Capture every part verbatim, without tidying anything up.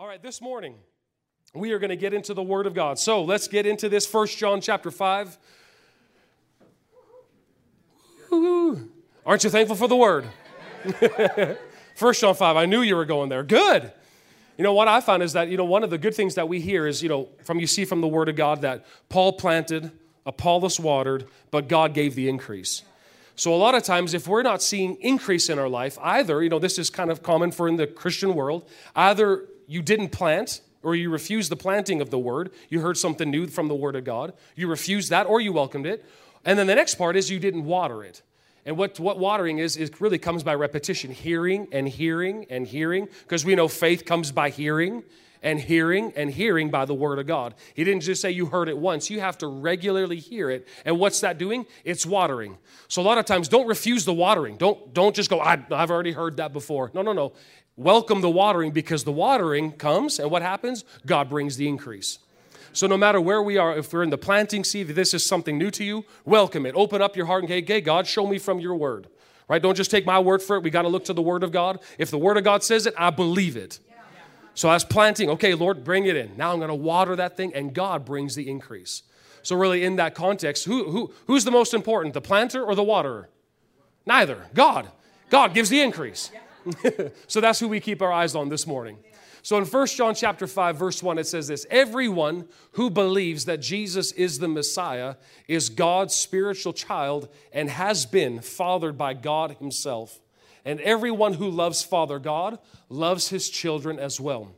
All right, this morning, we are going to get into the Word of God. So let's get into this First John chapter five. Woo-hoo. Aren't you thankful for the Word? First John five, I knew you were going there. Good. You know, what I found is that, you know, one of the good things that we hear is, you know, from you see from the Word of God that Paul planted, Apollos watered, but God gave the increase. So a lot of times, if we're not seeing increase in our life, either, you know, this is kind of common for in the Christian world, either you didn't plant or you refused the planting of the Word. You heard something new from the Word of God. You refused that or you welcomed it. And then the next part is you didn't water it. And what, what watering is, it really comes by repetition, hearing and hearing and hearing, because we know faith comes by hearing and hearing and hearing by the Word of God. He didn't just say you heard it once. You have to regularly hear it. And what's that doing? It's watering. So a lot of times, don't refuse the watering. Don't, don't just go, I, I've already heard that before. No, no, no. Welcome the watering, because the watering comes, and what happens? God brings the increase. So no matter where we are, if we're in the planting seed, if this is something new to you, welcome it. Open up your heart and say, okay, God, show me from your Word. Right? Don't just take my word for it. We got to look to the Word of God. If the Word of God says it, I believe it. Yeah. So I was planting. Okay, Lord, bring it in. Now I'm going to water that thing, and God brings the increase. So really in that context, who who who's the most important, the planter or the waterer? Neither. God. God gives the increase. So that's who we keep our eyes on this morning. So in First John chapter five, verse one, it says this: everyone who believes that Jesus is the Messiah is God's spiritual child and has been fathered by God himself. And everyone who loves Father God loves his children as well.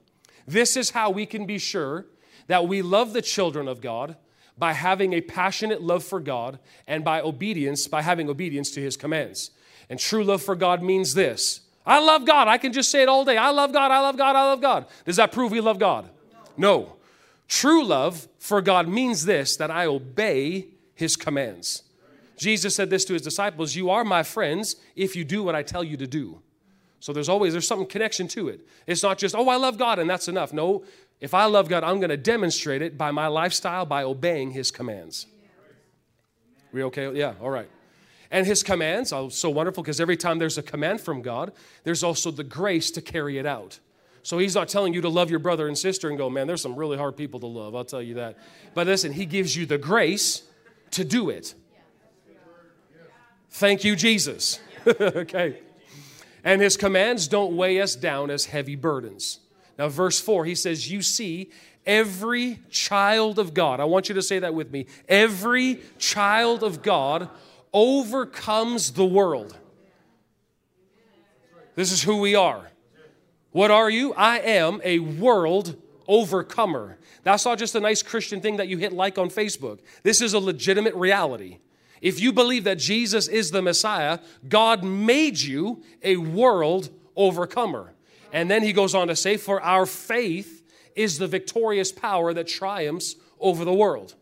This is how we can be sure that we love the children of God, by having a passionate love for God and by obedience, by having obedience to his commands. And true love for God means this: I love God. I can just say it all day. I love God. I love God. I love God. Does that prove we love God? No. No. True love for God means this, that I obey his commands. Jesus said this to his disciples: you are my friends if you do what I tell you to do. So there's always, there's some connection to it. It's not just, oh, I love God and that's enough. No, if I love God, I'm going to demonstrate it by my lifestyle, by obeying his commands. We okay? Yeah. All right. And his commands are so wonderful, because every time there's a command from God, there's also the grace to carry it out. So he's not telling you to love your brother and sister and go, man, there's some really hard people to love, I'll tell you that. But listen, he gives you the grace to do it. Thank you, Jesus. Okay. And his commands don't weigh us down as heavy burdens. Now, verse four, he says, you see, every child of God, I want you to say that with me, every child of God overcomes the world. This is who we are. What are you? I am a world overcomer. That's not just a nice Christian thing that you hit like on Facebook. This is a legitimate reality. If you believe that Jesus is the Messiah, God made you a world overcomer. And then he goes on to say, for our faith is the victorious power that triumphs over the world.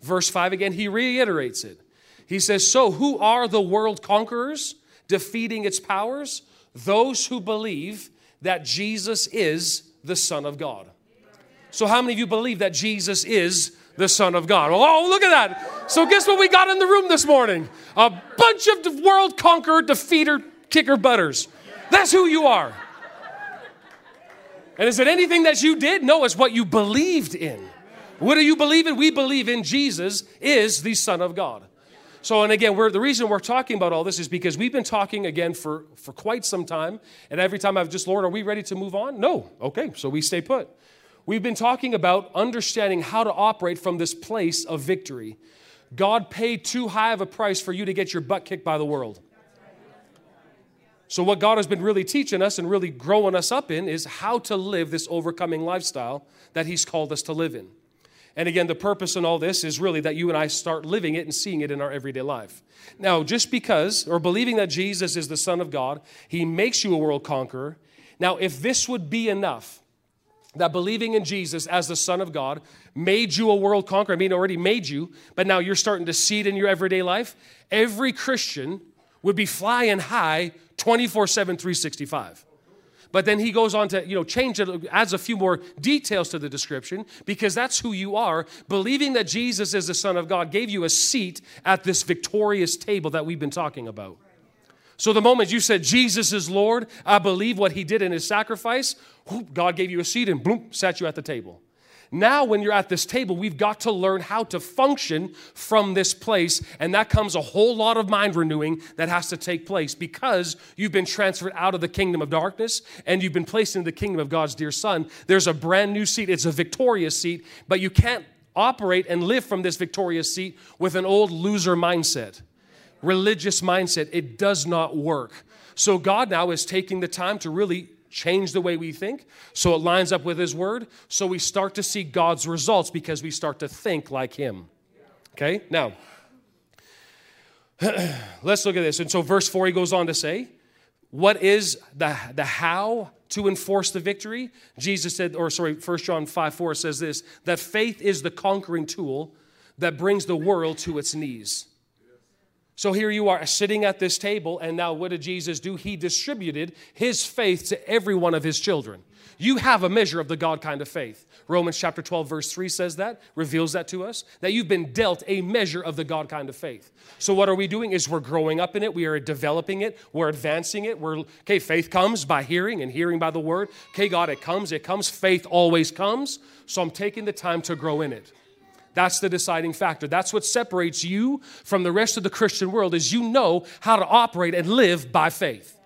Verse five again, he reiterates it. He says, so who are the world conquerors, defeating its powers? Those who believe that Jesus is the Son of God. So how many of you believe that Jesus is the Son of God? Oh, look at that. So guess what we got in the room this morning? A bunch of world conqueror, defeater, kicker butters. That's who you are. And is it anything that you did? No, it's what you believed in. What do you believe in? We believe in Jesus is the Son of God. So, and again, we're, the reason we're talking about all this is because we've been talking, again, for, for quite some time. And every time I've just, Lord, are we ready to move on? No. Okay, so we stay put. We've been talking about understanding how to operate from this place of victory. God paid too high of a price for you to get your butt kicked by the world. So what God has been really teaching us and really growing us up in is how to live this overcoming lifestyle that he's called us to live in. And again, the purpose in all this is really that you and I start living it and seeing it in our everyday life. Now, just because, or believing that Jesus is the Son of God, he makes you a world conqueror. Now, if this would be enough, that believing in Jesus as the Son of God made you a world conqueror, I mean, already made you, but now you're starting to see it in your everyday life, every Christian would be flying high twenty-four seven, three sixty-five. But then he goes on to, you know, change it, adds a few more details to the description, because that's who you are. Believing that Jesus is the Son of God gave you a seat at this victorious table that we've been talking about. So the moment you said, Jesus is Lord, I believe what he did in his sacrifice, whoop, God gave you a seat and boom, sat you at the table. Now when you're at this table, we've got to learn how to function from this place, and that comes a whole lot of mind renewing that has to take place because you've been transferred out of the kingdom of darkness and you've been placed into the kingdom of God's dear Son. There's a brand new seat. It's a victorious seat, but you can't operate and live from this victorious seat with an old loser mindset. Religious mindset, it does not work. So God now is taking the time to really change the way we think so it lines up with his word, so we start to see God's results because we start to think like him. Okay, now, let's look at this. And so verse four, he goes on to say, what is the, the how to enforce the victory? Jesus said, or sorry, First John five four says this, that faith is the conquering tool that brings the world to its knees. So here you are sitting at this table, and now what did Jesus do? He distributed his faith to every one of his children. You have a measure of the God kind of faith. Romans chapter twelve, verse three says that, reveals that to us, that you've been dealt a measure of the God kind of faith. So what are we doing is we're growing up in it, we are developing it, we're advancing it. We're okay, faith comes by hearing and hearing by the word. Okay, God, it comes, it comes. Faith always comes. So I'm taking the time to grow in it. That's the deciding factor. That's what separates you from the rest of the Christian world, is you know how to operate and live by faith.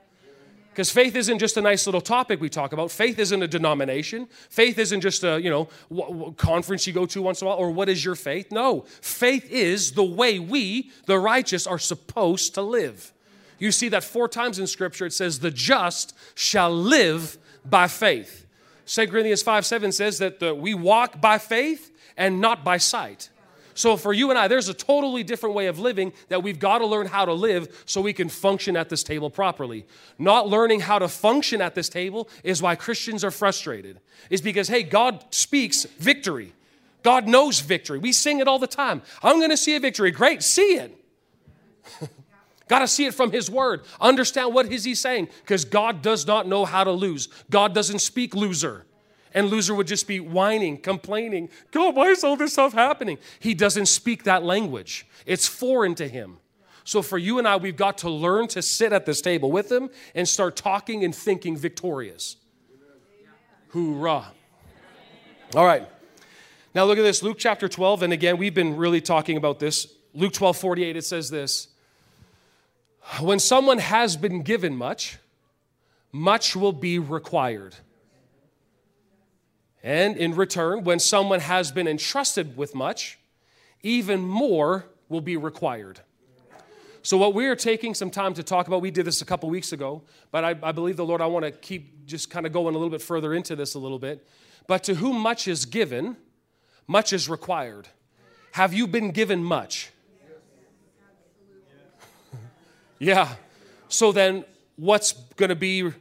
Because faith isn't just a nice little topic we talk about. Faith isn't a denomination. Faith isn't just a, you know, w- w- conference you go to once in a while, or what is your faith? No. Faith is the way we, the righteous, are supposed to live. You see that four times in Scripture. It says, the just shall live by faith. Second Corinthians five seven says that the, we walk by faith and not by sight. So for you and I, there's a totally different way of living that we've got to learn how to live so we can function at this table properly. Not learning how to function at this table is why Christians are frustrated. It's because, hey, God speaks victory. God knows victory. We sing it all the time. I'm going to see a victory. Great, see it. Got to see it from his word. Understand what is he saying, because God does not know how to lose. God doesn't speak loser. And loser would just be whining, complaining. God, why is all this stuff happening? He doesn't speak that language. It's foreign to him. So for you and I, we've got to learn to sit at this table with him and start talking and thinking victorious. Hoorah. All right. Now look at this, Luke chapter twelve. And again, we've been really talking about this. Luke twelve forty-eight, it says this. When someone has been given much, much will be required. And in return, when someone has been entrusted with much, even more will be required. So what we are taking some time to talk about, we did this a couple weeks ago, but I, I believe the Lord, I want to keep just kind of going a little bit further into this a little bit. But to whom much is given, much is required. Have you been given much? Yeah. So then what's going to be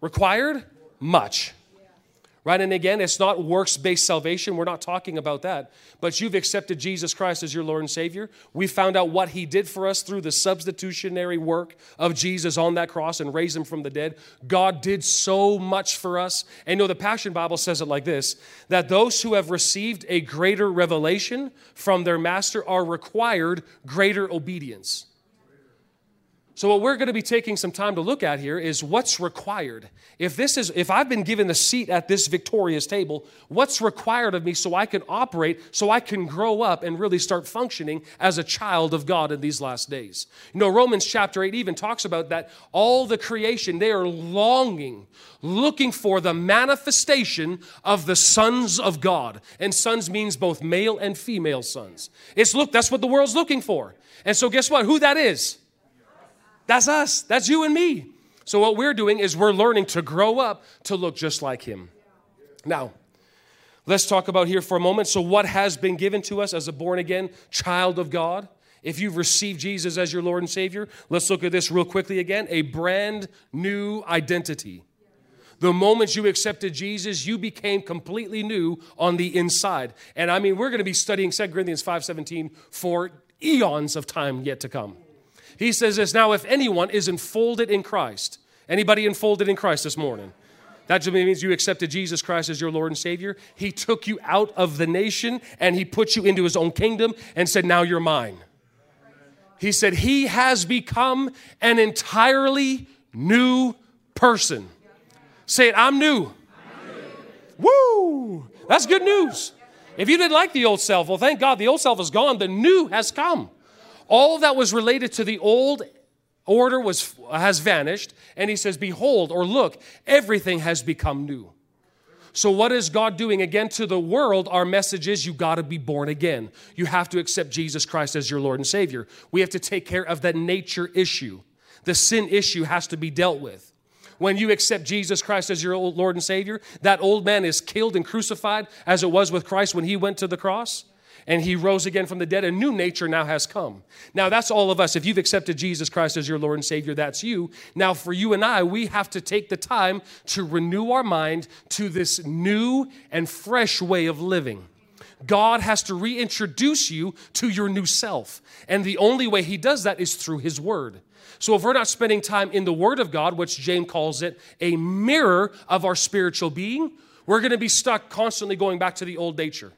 required? Much. Right? And again, it's not works-based salvation. We're not talking about that. But you've accepted Jesus Christ as your Lord and Savior. We found out what he did for us through the substitutionary work of Jesus on that cross and raised him from the dead. God did so much for us. And you know, the Passion Bible says it like this, that those who have received a greater revelation from their master are required greater obedience. So what we're going to be taking some time to look at here is what's required. If this is, if I've been given the seat at this victorious table, what's required of me so I can operate, so I can grow up and really start functioning as a child of God in these last days? You know, Romans chapter eight even talks about that all the creation, they are longing, looking for the manifestation of the sons of God. And sons means both male and female sons. It's look, that's what the world's looking for. And so guess what? Who that is? That's us. That's you and me. So what we're doing is we're learning to grow up to look just like him. Now, let's talk about here for a moment. So what has been given to us as a born-again child of God? If you've received Jesus as your Lord and Savior, let's look at this real quickly again. A brand new identity. The moment you accepted Jesus, you became completely new on the inside. And I mean, we're going to be studying Second Corinthians five seventeen for eons of time yet to come. He says this, now if anyone is enfolded in Christ, anybody enfolded in Christ this morning? That just means you accepted Jesus Christ as your Lord and Savior. He took you out of the nation and he put you into his own kingdom and said, now you're mine. he said, he has become an entirely new person. Say it, I'm new. I'm new. Woo! That's good news. If you didn't like the old self, well, thank God the old self is gone. The new has come. All that was related to the old order was has vanished. And he says, behold, or look, everything has become new. So what is God doing? Again, to the world, our message is you got to be born again. You have to accept Jesus Christ as your Lord and Savior. We have to take care of that nature issue. The sin issue has to be dealt with. When you accept Jesus Christ as your old Lord and Savior, that old man is killed and crucified as it was with Christ when he went to the cross and he rose again from the dead. A new nature now has come. Now, that's all of us. If you've accepted Jesus Christ as your Lord and Savior, that's you. Now, for you and I, we have to take the time to renew our mind to this new and fresh way of living. God has to reintroduce you to your new self. And the only way he does that is through his word. So if we're not spending time in the word of God, which James calls it a mirror of our spiritual being, we're going to be stuck constantly going back to the old nature,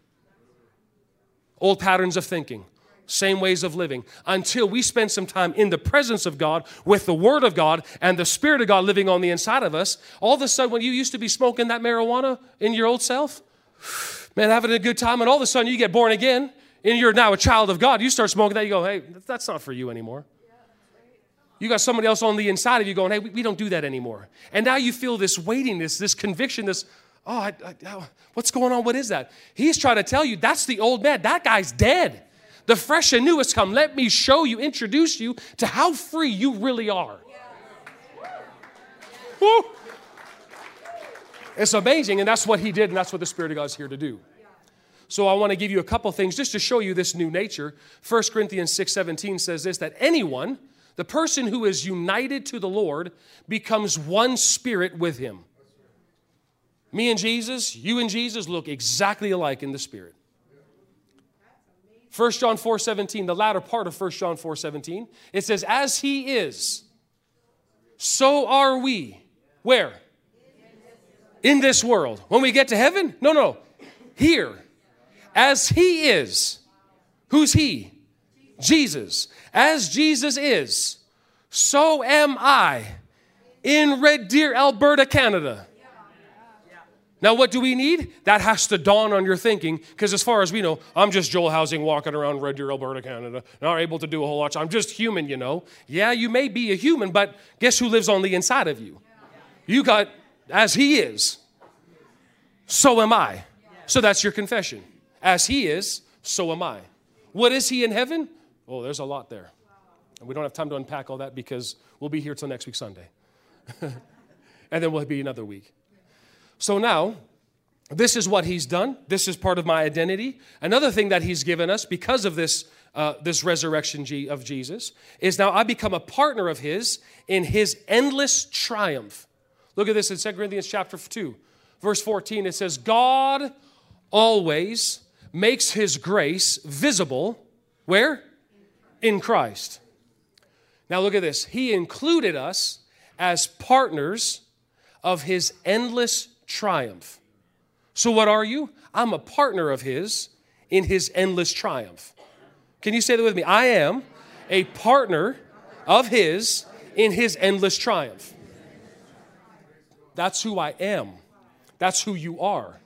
old patterns of thinking, same ways of living, until we spend some time in the presence of God with the word of God and the Spirit of God living on the inside of us. All of a sudden, when you used to be smoking that marijuana in your old self, man, having a good time, and all of a sudden you get born again, and you're now a child of God. You start smoking that, you go, hey, that's not for you anymore. You got somebody else on the inside of you going, hey, we don't do that anymore. And now you feel this weightiness, this conviction, this, oh, I, I, what's going on? What is that? He's trying to tell you, that's the old man. That guy's dead. The fresh and new has come. Let me show you, introduce you to how free you really are. Yeah. Woo. It's amazing, and that's what he did, and that's what the Spirit of God is here to do. So I want to give you a couple things just to show you this new nature. First Corinthians six seventeen says this, that anyone, the person who is united to the Lord, becomes one spirit with him. Me and Jesus, you and Jesus look exactly alike in the Spirit. First John four seventeen, the latter part of First John four seventeen, it says, as he is, so are we. Where? In this world. When we get to heaven? No, no. Here. As he is. Who's he? Jesus. As Jesus is, so am I in Red Deer, Alberta, Canada. Now, what do we need? That has to dawn on your thinking, because as far as we know, I'm just Joel Housing walking around Red Deer, Alberta, Canada, not able to do a whole lot. I'm just human, you know. Yeah, you may be a human, but guess who lives on the inside of you? You got... As he is, so am I. So that's your confession. As he is, so am I. What is he in heaven? Oh, there's a lot there. And we don't have time to unpack all that because we'll be here till next week Sunday. And then we'll be another week. So now, this is what he's done. This is part of my identity. Another thing that he's given us because of this, uh, this resurrection of Jesus is now I become a partner of his in his endless triumph. Look at this in Second Corinthians chapter two, verse fourteen. It says, God always makes his grace visible. Where? In Christ. Now look at this. He included us as partners of his endless triumph. So what are you? I'm a partner of his in his endless triumph. Can you say that with me? I am a partner of his in his endless triumph. That's who I am. That's who you are.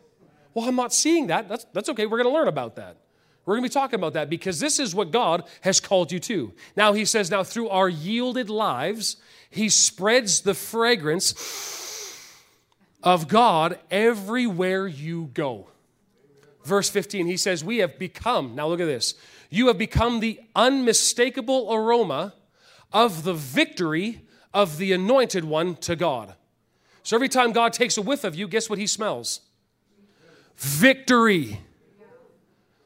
Well, I'm not seeing that. That's, that's okay. We're going to learn about that. We're going to be talking about that because this is what God has called you to. Now, he says, now through our yielded lives, he spreads the fragrance of God everywhere you go. Verse fifteen, he says, we have become, now look at this, you have become the unmistakable aroma of the victory of the anointed one to God. So every time God takes a whiff of you, guess what he smells? Victory.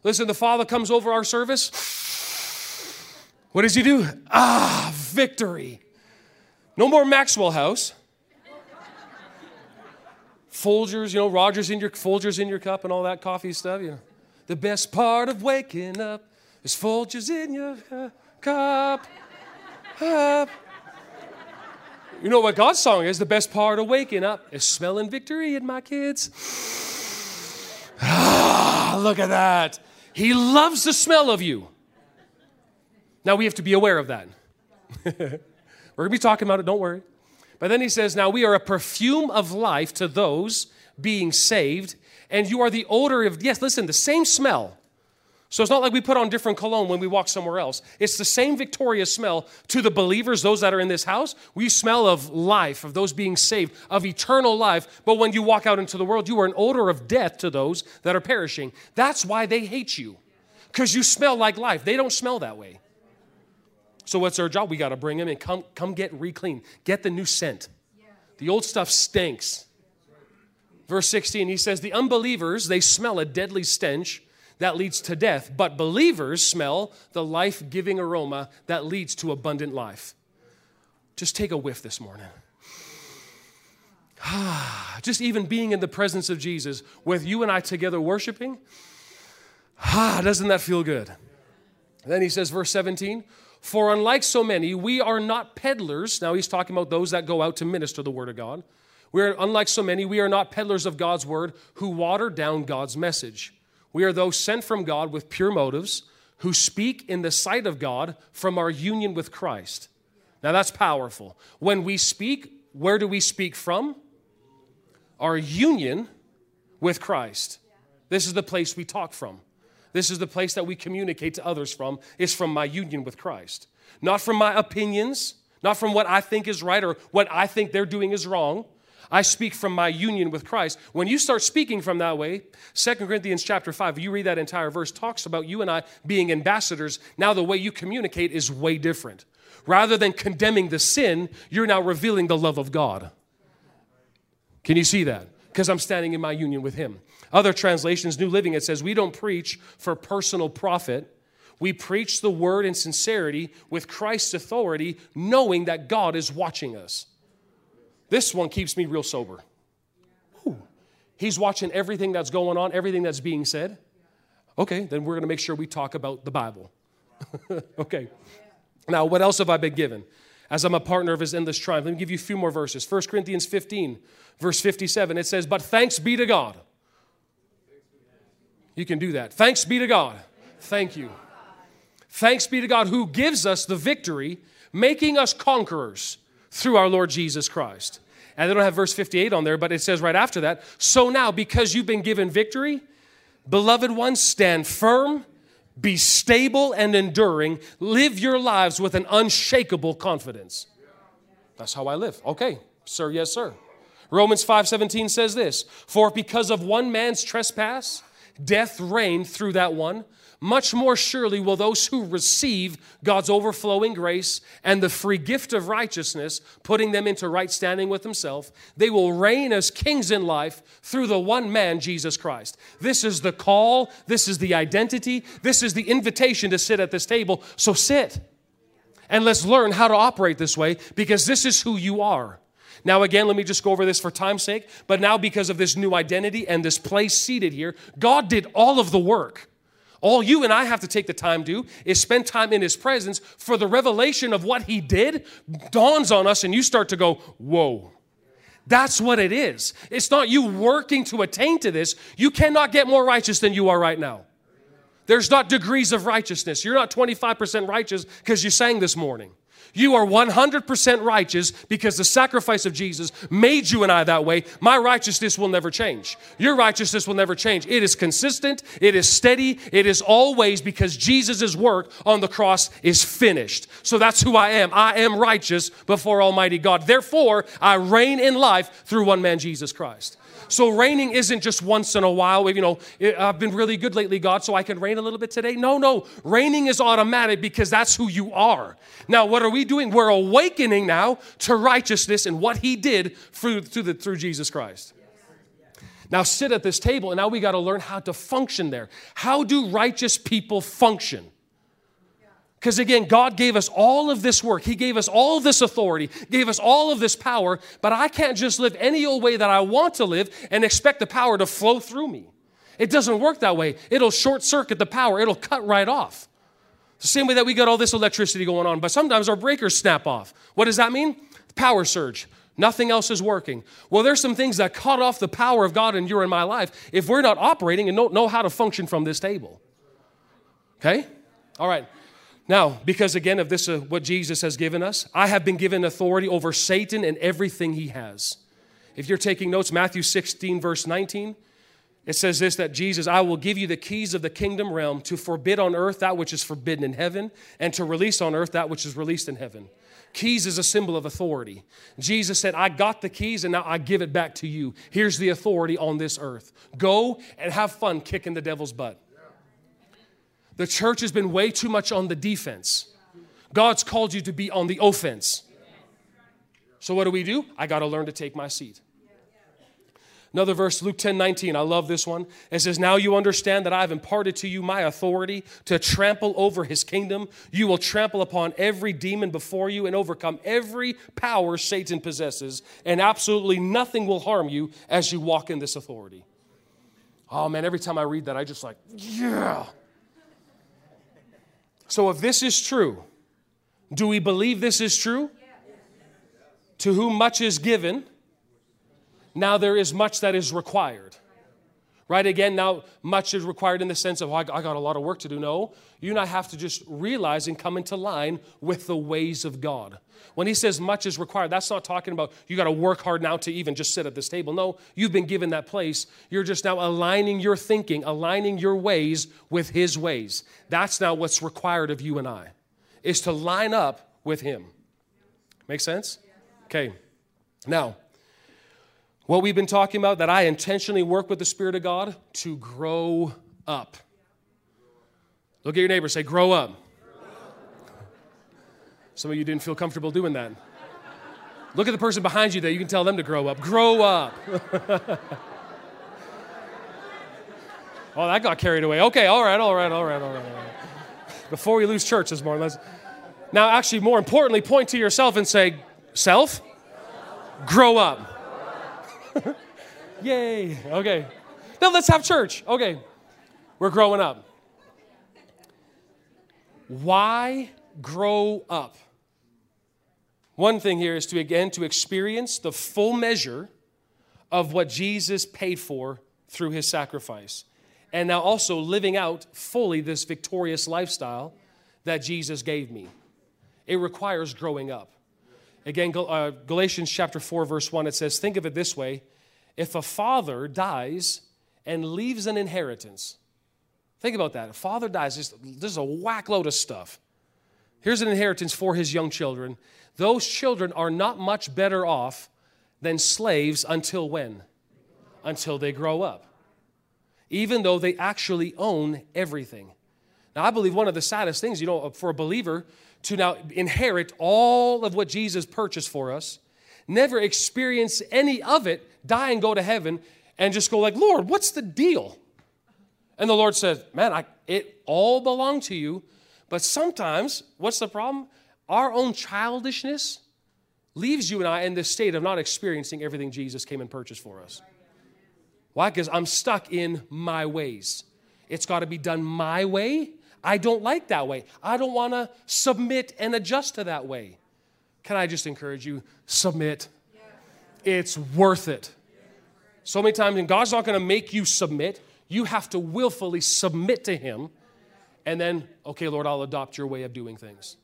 Listen, the Father comes over our service. What does he do? Ah, victory. No more Maxwell House. Folgers, you know, Rogers in your Folgers in your cup and all that coffee stuff. You know, the best part of waking up is Folgers in your uh, cup. Up. You know what God's song is? The best part of waking up is smelling victory in my kids. Ah, look at that. He loves the smell of you. Now we have to be aware of that. We're going to be talking about it, don't worry. But then he says, now we are a perfume of life to those being saved, and you are the odor of, yes, listen, the same smell. So it's not like we put on different cologne when we walk somewhere else. It's the same victorious smell to the believers, those that are in this house. We smell of life, of those being saved, of eternal life. But when you walk out into the world, you are an odor of death to those that are perishing. That's why they hate you, because you smell like life. They don't smell that way. So what's our job? We got to bring them and come, come get re-cleaned. Get the new scent. The old stuff stinks. Verse sixteen, he says, the unbelievers, they smell a deadly stench that leads to death, but believers smell the life-giving aroma that leads to abundant life. Just take a whiff this morning. Just even being in the presence of Jesus with you and I together worshiping, doesn't that feel good? And then he says, verse seventeen, for unlike so many, we are not peddlers. Now he's talking about those that go out to minister the word of God. We're unlike so many, we are not peddlers of God's word who water down God's message. We are those sent from God with pure motives who speak in the sight of God from our union with Christ. Now that's powerful. When we speak, where do we speak from? Our union with Christ. This is the place we talk from. This is the place that we communicate to others from, is from my union with Christ. Not from my opinions, not from what I think is right or what I think they're doing is wrong. I speak from my union with Christ. When you start speaking from that way, Second Corinthians chapter five, you read that entire verse, talks about you and I being ambassadors. Now the way you communicate is way different. Rather than condemning the sin, you're now revealing the love of God. Can you see that? Because I'm standing in my union with him. Other translations, New Living, it says, we don't preach for personal profit. We preach the word in sincerity with Christ's authority, knowing that God is watching us. This one keeps me real sober. Whew. He's watching everything that's going on, everything that's being said. Okay, then we're going to make sure we talk about the Bible. Okay. Now, what else have I been given? As I'm a partner of his endless triumph, let me give you a few more verses. First Corinthians fifteen, verse fifty-seven, it says, but thanks be to God. You can do that. Thanks be to God. Thank you. Thanks be to God who gives us the victory, making us conquerors through our Lord Jesus Christ. And they don't have verse fifty-eight on there, but it says right after that, so now, because you've been given victory, beloved ones, stand firm, be stable and enduring, live your lives with an unshakable confidence. That's how I live. Okay, sir, yes, sir. Romans five seventeen says this, for because of one man's trespass, death reigned through that one. Much more surely will those who receive God's overflowing grace and the free gift of righteousness, putting them into right standing with himself, they will reign as kings in life through the one man, Jesus Christ. This is the call. This is the identity. This is the invitation to sit at this table. So sit and let's learn how to operate this way, because this is who you are. Now, again, let me just go over this for time's sake, but now because of this new identity and this place seated here, God did all of the work. All you and I have to take the time to do is spend time in his presence, for the revelation of what he did dawns on us and you start to go, whoa, that's what it is. It's not you working to attain to this. You cannot get more righteous than you are right now. There's not degrees of righteousness. You're not twenty-five percent righteous because you sang this morning. You are one hundred percent righteous because the sacrifice of Jesus made you and I that way. My righteousness will never change. Your righteousness will never change. It is consistent. It is steady. It is always, because Jesus' work on the cross is finished. So that's who I am. I am righteous before Almighty God. Therefore, I reign in life through one man, Jesus Christ. So reigning isn't just once in a while, you know, I've been really good lately, God, so I can reign a little bit today. No, no, reigning is automatic because that's who you are. Now, what are we doing? We're awakening now to righteousness and what he did through, through, the, through Jesus Christ. Now sit at this table, and now we got to learn how to function there. How do righteous people function? Because again, God gave us all of this work. He gave us all of this authority, gave us all of this power, but I can't just live any old way that I want to live and expect the power to flow through me. It doesn't work that way. It'll short-circuit the power. It'll cut right off. The same way that we got all this electricity going on, but sometimes our breakers snap off. What does that mean? Power surge. Nothing else is working. Well, there's some things that cut off the power of God in your and my life if we're not operating and don't know how to function from this table. Okay? All right. Now, because again of this, uh, what Jesus has given us, I have been given authority over Satan and everything he has. If you're taking notes, Matthew sixteen, verse nineteen, it says this, that Jesus, I will give you the keys of the kingdom realm to forbid on earth that which is forbidden in heaven and to release on earth that which is released in heaven. Keys is a symbol of authority. Jesus said, I got the keys and now I give it back to you. Here's the authority on this earth. Go and have fun kicking the devil's butt. The church has been way too much on the defense. God's called you to be on the offense. So what do we do? I got to learn to take my seat. Another verse, Luke ten nineteen. I love this one. It says, now you understand that I have imparted to you my authority to trample over his kingdom. You will trample upon every demon before you and overcome every power Satan possesses, and absolutely nothing will harm you as you walk in this authority. Oh, man, every time I read that, I just like, yeah. So if this is true, do we believe this is true? To whom much is given, now there is much that is required. Right? Again, now much is required in the sense of, oh, I got a lot of work to do. No, you and I have to just realize and come into line with the ways of God. When he says much is required, that's not talking about you got to work hard now to even just sit at this table. No, you've been given that place. You're just now aligning your thinking, aligning your ways with his ways. That's now what's required of you and I, is to line up with him. Make sense? Okay. Now, what we've been talking about, that I intentionally work with the Spirit of God to grow up. Look at your neighbor, say, grow up. Some of you didn't feel comfortable doing that. Look at the person behind you there. You can tell them to grow up. Grow up. Oh, that got carried away. Okay, all right, all right, all right, all right. All right. Before we lose church this morning, let's... Now, actually, more importantly, point to yourself and say, self, grow up. Yay. Okay. Now let's have church. Okay. We're growing up. Why grow up? One thing here is to, again, to experience the full measure of what Jesus paid for through his sacrifice. And now also living out fully this victorious lifestyle that Jesus gave me. It requires growing up. Again, Galatians chapter four, verse one, it says, think of it this way. If a father dies and leaves an inheritance, think about that. A father dies, this is a whack load of stuff. Here's an inheritance for his young children. Those children are not much better off than slaves until when? Until they grow up, even though they actually own everything. Now, I believe one of the saddest things, you know, for a believer to now inherit all of what Jesus purchased for us, never experience any of it, die and go to heaven, and just go like, Lord, what's the deal? And the Lord said, man, I, it all belonged to you. But sometimes, what's the problem? Our own childishness leaves you and I in this state of not experiencing everything Jesus came and purchased for us. Why? Because I'm stuck in my ways. It's got to be done my way. I don't like that way. I don't want to submit and adjust to that way. Can I just encourage you? Submit. It's worth it. So many times, and God's not going to make you submit. You have to willfully submit to him. And then, okay, Lord, I'll adopt your way of doing things.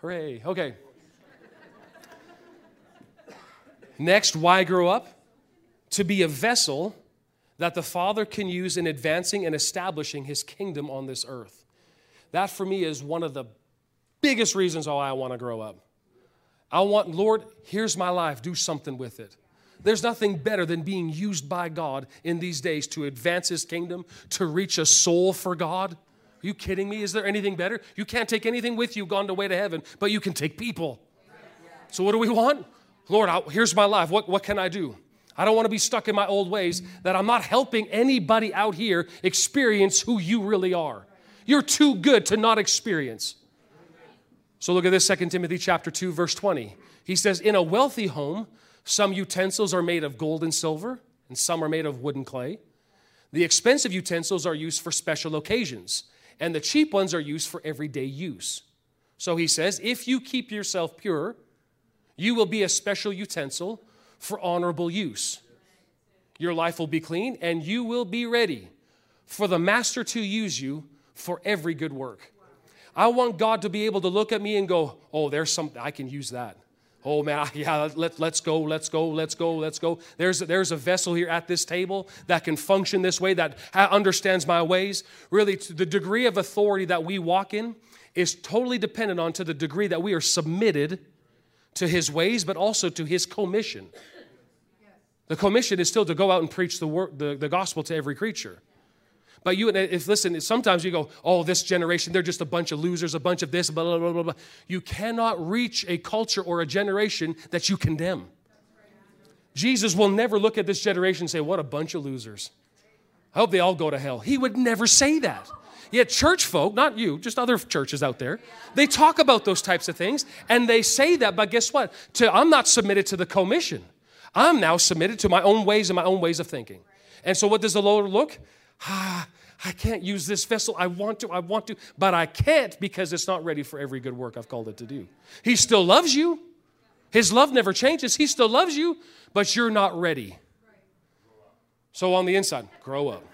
Hooray. Okay. Next, why grow up? To be a vessel that the Father can use in advancing and establishing his kingdom on this earth. That for me is one of the biggest reasons why I want to grow up. I want, Lord, here's my life. Do something with it. There's nothing better than being used by God in these days to advance his kingdom, to reach a soul for God. Are you kidding me? Is there anything better? You can't take anything with you gone away to heaven, but you can take people. So what do we want? Lord, I, here's my life. What, what can I do? I don't want to be stuck in my old ways that I'm not helping anybody out here experience who you really are. You're too good to not experience. So look at this, Second Timothy chapter two, verse twenty. He says, in a wealthy home, some utensils are made of gold and silver, and some are made of wood and clay. The expensive utensils are used for special occasions, and the cheap ones are used for everyday use. So he says, if you keep yourself pure, you will be a special utensil for honorable use. Your life will be clean, and you will be ready for the master to use you for every good work. Wow. I want God to be able to look at me and go, oh, there's something, I can use that. Oh, man, yeah, let, let's go, let's go, let's go, let's go. There's, there's a vessel here at this table that can function this way, that understands my ways. Really, the degree of authority that we walk in is totally dependent on to the degree that we are submitted to His ways, but also to His commission. The commission is still to go out and preach the, word, the, the gospel to every creature. But you, if listen, sometimes you go, oh, this generation, they're just a bunch of losers, a bunch of this, blah, blah, blah, blah, blah. You cannot reach a culture or a generation that you condemn. Jesus will never look at this generation and say, what a bunch of losers. I hope they all go to hell. He would never say that. Yet church folk, not you, just other churches out there, they talk about those types of things, and they say that, but guess what? To, I'm not submitted to the commission. I'm now submitted to my own ways and my own ways of thinking. And so what does the Lord look? Ah, I can't use this vessel. I want to, I want to, but I can't because it's not ready for every good work I've called it to do. He still loves you. His love never changes. He still loves you, but you're not ready. So on the inside, grow up.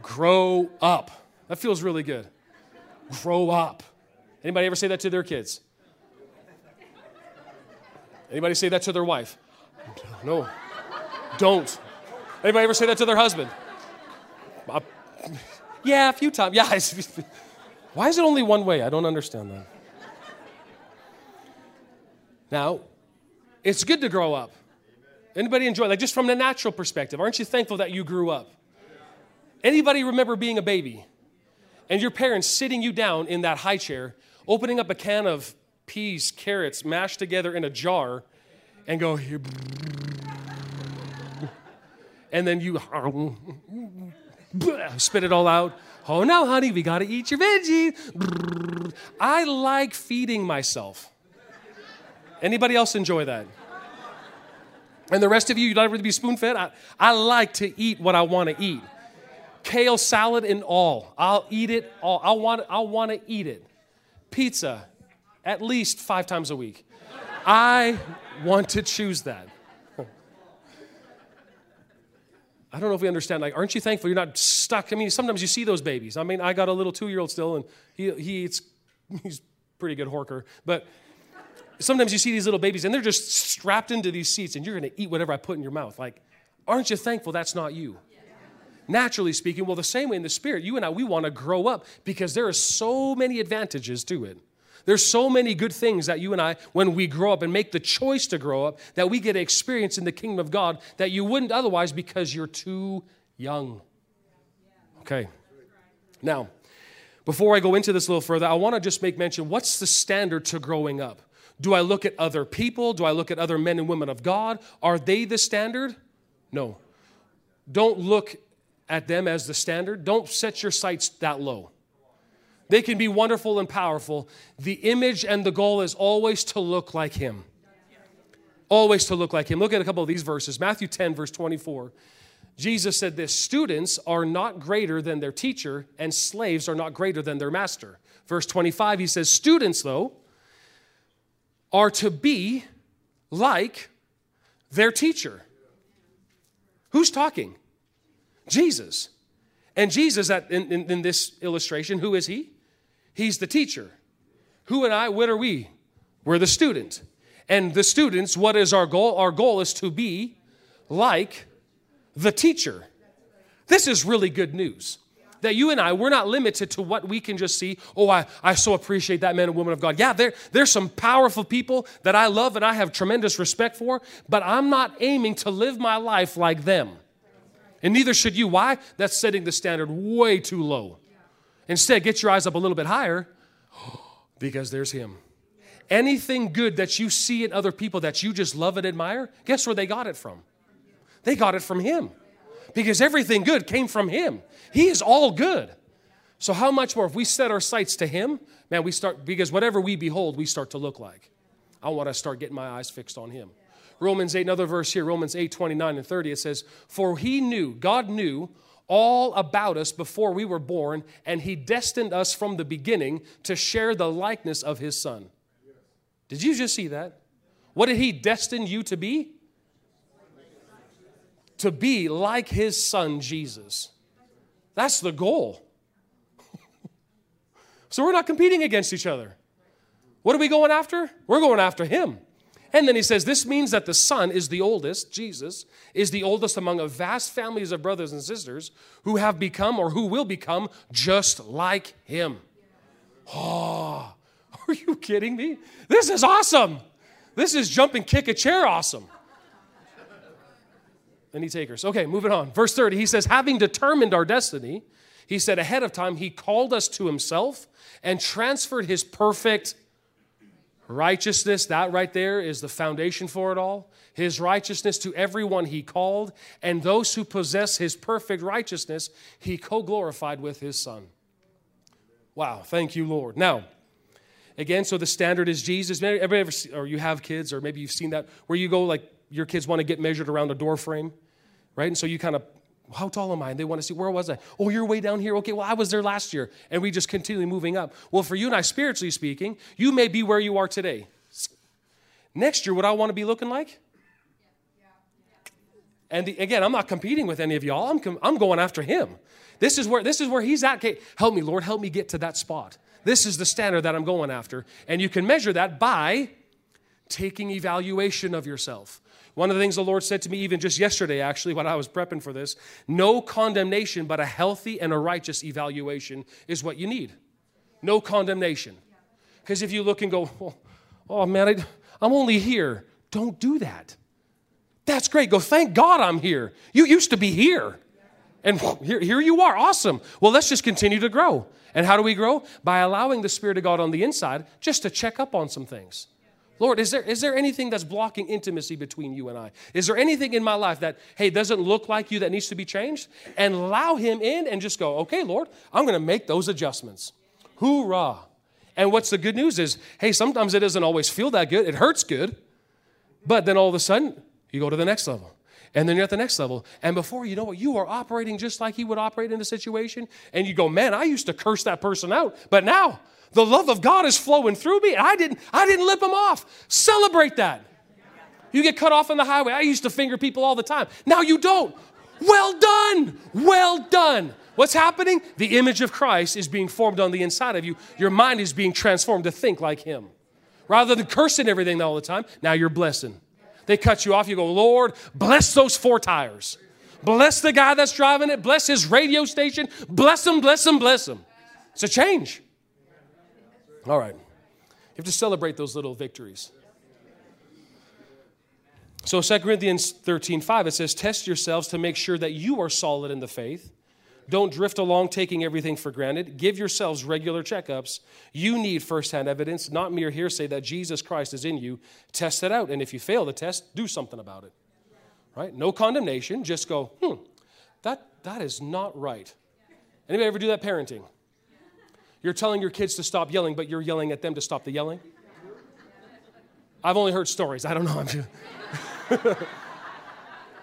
Grow up. That feels really good. Grow up. Anybody ever say that to their kids? Anybody say that to their wife? No. Don't. Anybody ever say that to their husband? I, yeah, a few times. Yeah. Why is it only one way? I don't understand that. Now, it's good to grow up. Anybody enjoy, like just from the natural perspective, aren't you thankful that you grew up? Anybody remember being a baby and your parents sitting you down in that high chair, opening up a can of peas, carrots, mashed together in a jar and go, and then you spit it all out. Oh, no, honey, we got to eat your veggie. I like feeding myself. Anybody else enjoy that? And the rest of you, you'd like to be spoon-fed? I, I like to eat what I want to eat. Kale salad and all. I'll eat it all. I want, I want to eat it. Pizza, at least five times a week. I want to choose that. I don't know if we understand, like, aren't you thankful you're not stuck? I mean, sometimes you see those babies. I mean, I got a little two-year-old still, and he, he eats, he's a pretty good horker. But sometimes you see these little babies, and they're just strapped into these seats, and you're going to eat whatever I put in your mouth. Like, aren't you thankful that's not you? Yeah. Naturally speaking, well, the same way in the Spirit, you and I, we want to grow up because there are so many advantages to it. There's so many good things that you and I, when we grow up and make the choice to grow up, that we get experience in the kingdom of God that you wouldn't otherwise because you're too young. Okay. Now, before I go into this a little further, I want to just make mention, what's the standard to growing up? Do I look at other people? Do I look at other men and women of God? Are they the standard? No. Don't look at them as the standard. Don't set your sights that low. They can be wonderful and powerful. The image and the goal is always to look like Him. Always to look like Him. Look at a couple of these verses. Matthew ten, verse twenty-four. Jesus said this, students are not greater than their teacher, and slaves are not greater than their master. Verse twenty-five, He says, students, though, are to be like their teacher. Who's talking? Jesus. And Jesus, at, in, in, in this illustration, who is He? He's the teacher. Who and I, what are we? We're the student. And the students, what is our goal? Our goal is to be like the teacher. This is really good news. That you and I, we're not limited to what we can just see. Oh, I, I so appreciate that man and woman of God. Yeah, there, there's some powerful people that I love and I have tremendous respect for, but I'm not aiming to live my life like them. And neither should you. Why? That's setting the standard way too low. Instead, get your eyes up a little bit higher because there's Him. Anything good that you see in other people that you just love and admire, guess where they got it from? They got it from Him because everything good came from Him. He is all good. So how much more if we set our sights to Him, man, we start, because whatever we behold, we start to look like. I want to start getting my eyes fixed on Him. Romans eight, another verse here, Romans eight, twenty-nine and thirty, it says, for He knew, God knew all about us before we were born, and He destined us from the beginning to share the likeness of His Son. Did you just see that? What did He destine you to be? To be like His Son, Jesus. That's the goal. So we're not competing against each other. What are we going after? We're going after him. And then he says, this means that the Son is the oldest, Jesus, is the oldest among a vast families of brothers and sisters who have become or who will become just like him. Oh, are you kidding me? This is awesome. This is jump and kick a chair awesome. Any takers? Okay, moving on. Verse thirty, he says, having determined our destiny, he said ahead of time, he called us to himself and transferred his perfect righteousness. That right there is the foundation for it all. His righteousness to everyone he called, and those who possess his perfect righteousness, he co-glorified with his Son. Wow, thank you, Lord. Now, again, so the standard is Jesus. Maybe everybody ever see, or you have kids, or maybe you've seen that, where you go, like, your kids want to get measured around a door frame, right? And so you kind of, how tall am I? And they want to see, where was I? Oh, you're way down here. Okay, well, I was there last year. And we just continually moving up. Well, for you and I, spiritually speaking, you may be where you are today. Next year, what I want to be looking like? And the, again, I'm not competing with any of y'all. I'm com- I'm going after him. This is where this is where he's at. Okay, help me, Lord. Help me get to that spot. This is the standard that I'm going after. And you can measure that by taking evaluation of yourself. One of the things the Lord said to me even just yesterday, actually, when I was prepping for this, no condemnation, but a healthy and a righteous evaluation is what you need. No condemnation. Because if you look and go, oh, oh man, I, I'm only here. Don't do that. That's great. Go, thank God I'm here. You used to be here. And here, here you are. Awesome. Well, let's just continue to grow. And how do we grow? By allowing the Spirit of God on the inside just to check up on some things. Lord, is there is there anything that's blocking intimacy between you and I? Is there anything in my life that, hey, doesn't look like you that needs to be changed? And allow him in and just go, okay, Lord, I'm going to make those adjustments. Hoorah. And what's the good news is, hey, sometimes it doesn't always feel that good. It hurts good. But then all of a sudden, you go to the next level. And then you're at the next level. And before you know it, you are operating just like he would operate in a situation. And you go, man, I used to curse that person out. But now the love of God is flowing through me. And I didn't, I didn't lip him off. Celebrate that. You get cut off on the highway. I used to finger people all the time. Now you don't. Well done. Well done. What's happening? The image of Christ is being formed on the inside of you. Your mind is being transformed to think like him. Rather than cursing everything all the time, now you're blessing. They cut you off. You go, Lord, bless those four tires. Bless the guy that's driving it. Bless his radio station. Bless him, bless him, bless him. It's a change. All right. You have to celebrate those little victories. So Second Corinthians thirteen five, it says, test yourselves to make sure that you are solid in the faith. Don't drift along taking everything for granted. Give yourselves regular checkups. You need firsthand evidence, not mere hearsay, that Jesus Christ is in you. Test it out. And if you fail the test, do something about it. Right? No condemnation. Just go, hmm, that, that is not right. Anybody ever do that parenting? You're telling your kids to stop yelling, but you're yelling at them to stop the yelling? I've only heard stories. I don't know. I'm just...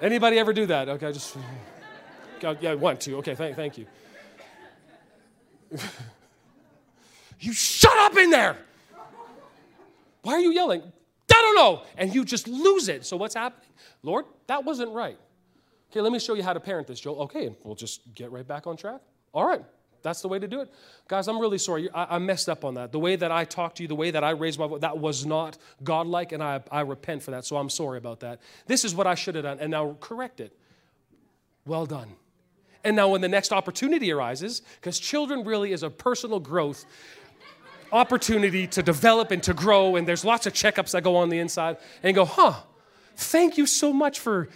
Anybody ever do that? Okay, just... Yeah, one, two. Okay, thank, thank you. You shut up in there. Why are you yelling? I don't know. And you just lose it. So what's happening? Lord, that wasn't right. Okay, let me show you how to parent this, Joel. Okay, we'll just get right back on track. All right, that's the way to do it. Guys, I'm really sorry. I, I messed up on that. The way that I talked to you, the way that I raised my voice, that was not godlike, and I, I repent for that, so I'm sorry about that. This is what I should have done, and now correct it. Well done. And now when the next opportunity arises, because children really is a personal growth opportunity to develop and to grow, and there's lots of checkups that go on the inside, and go, huh, thank you so much for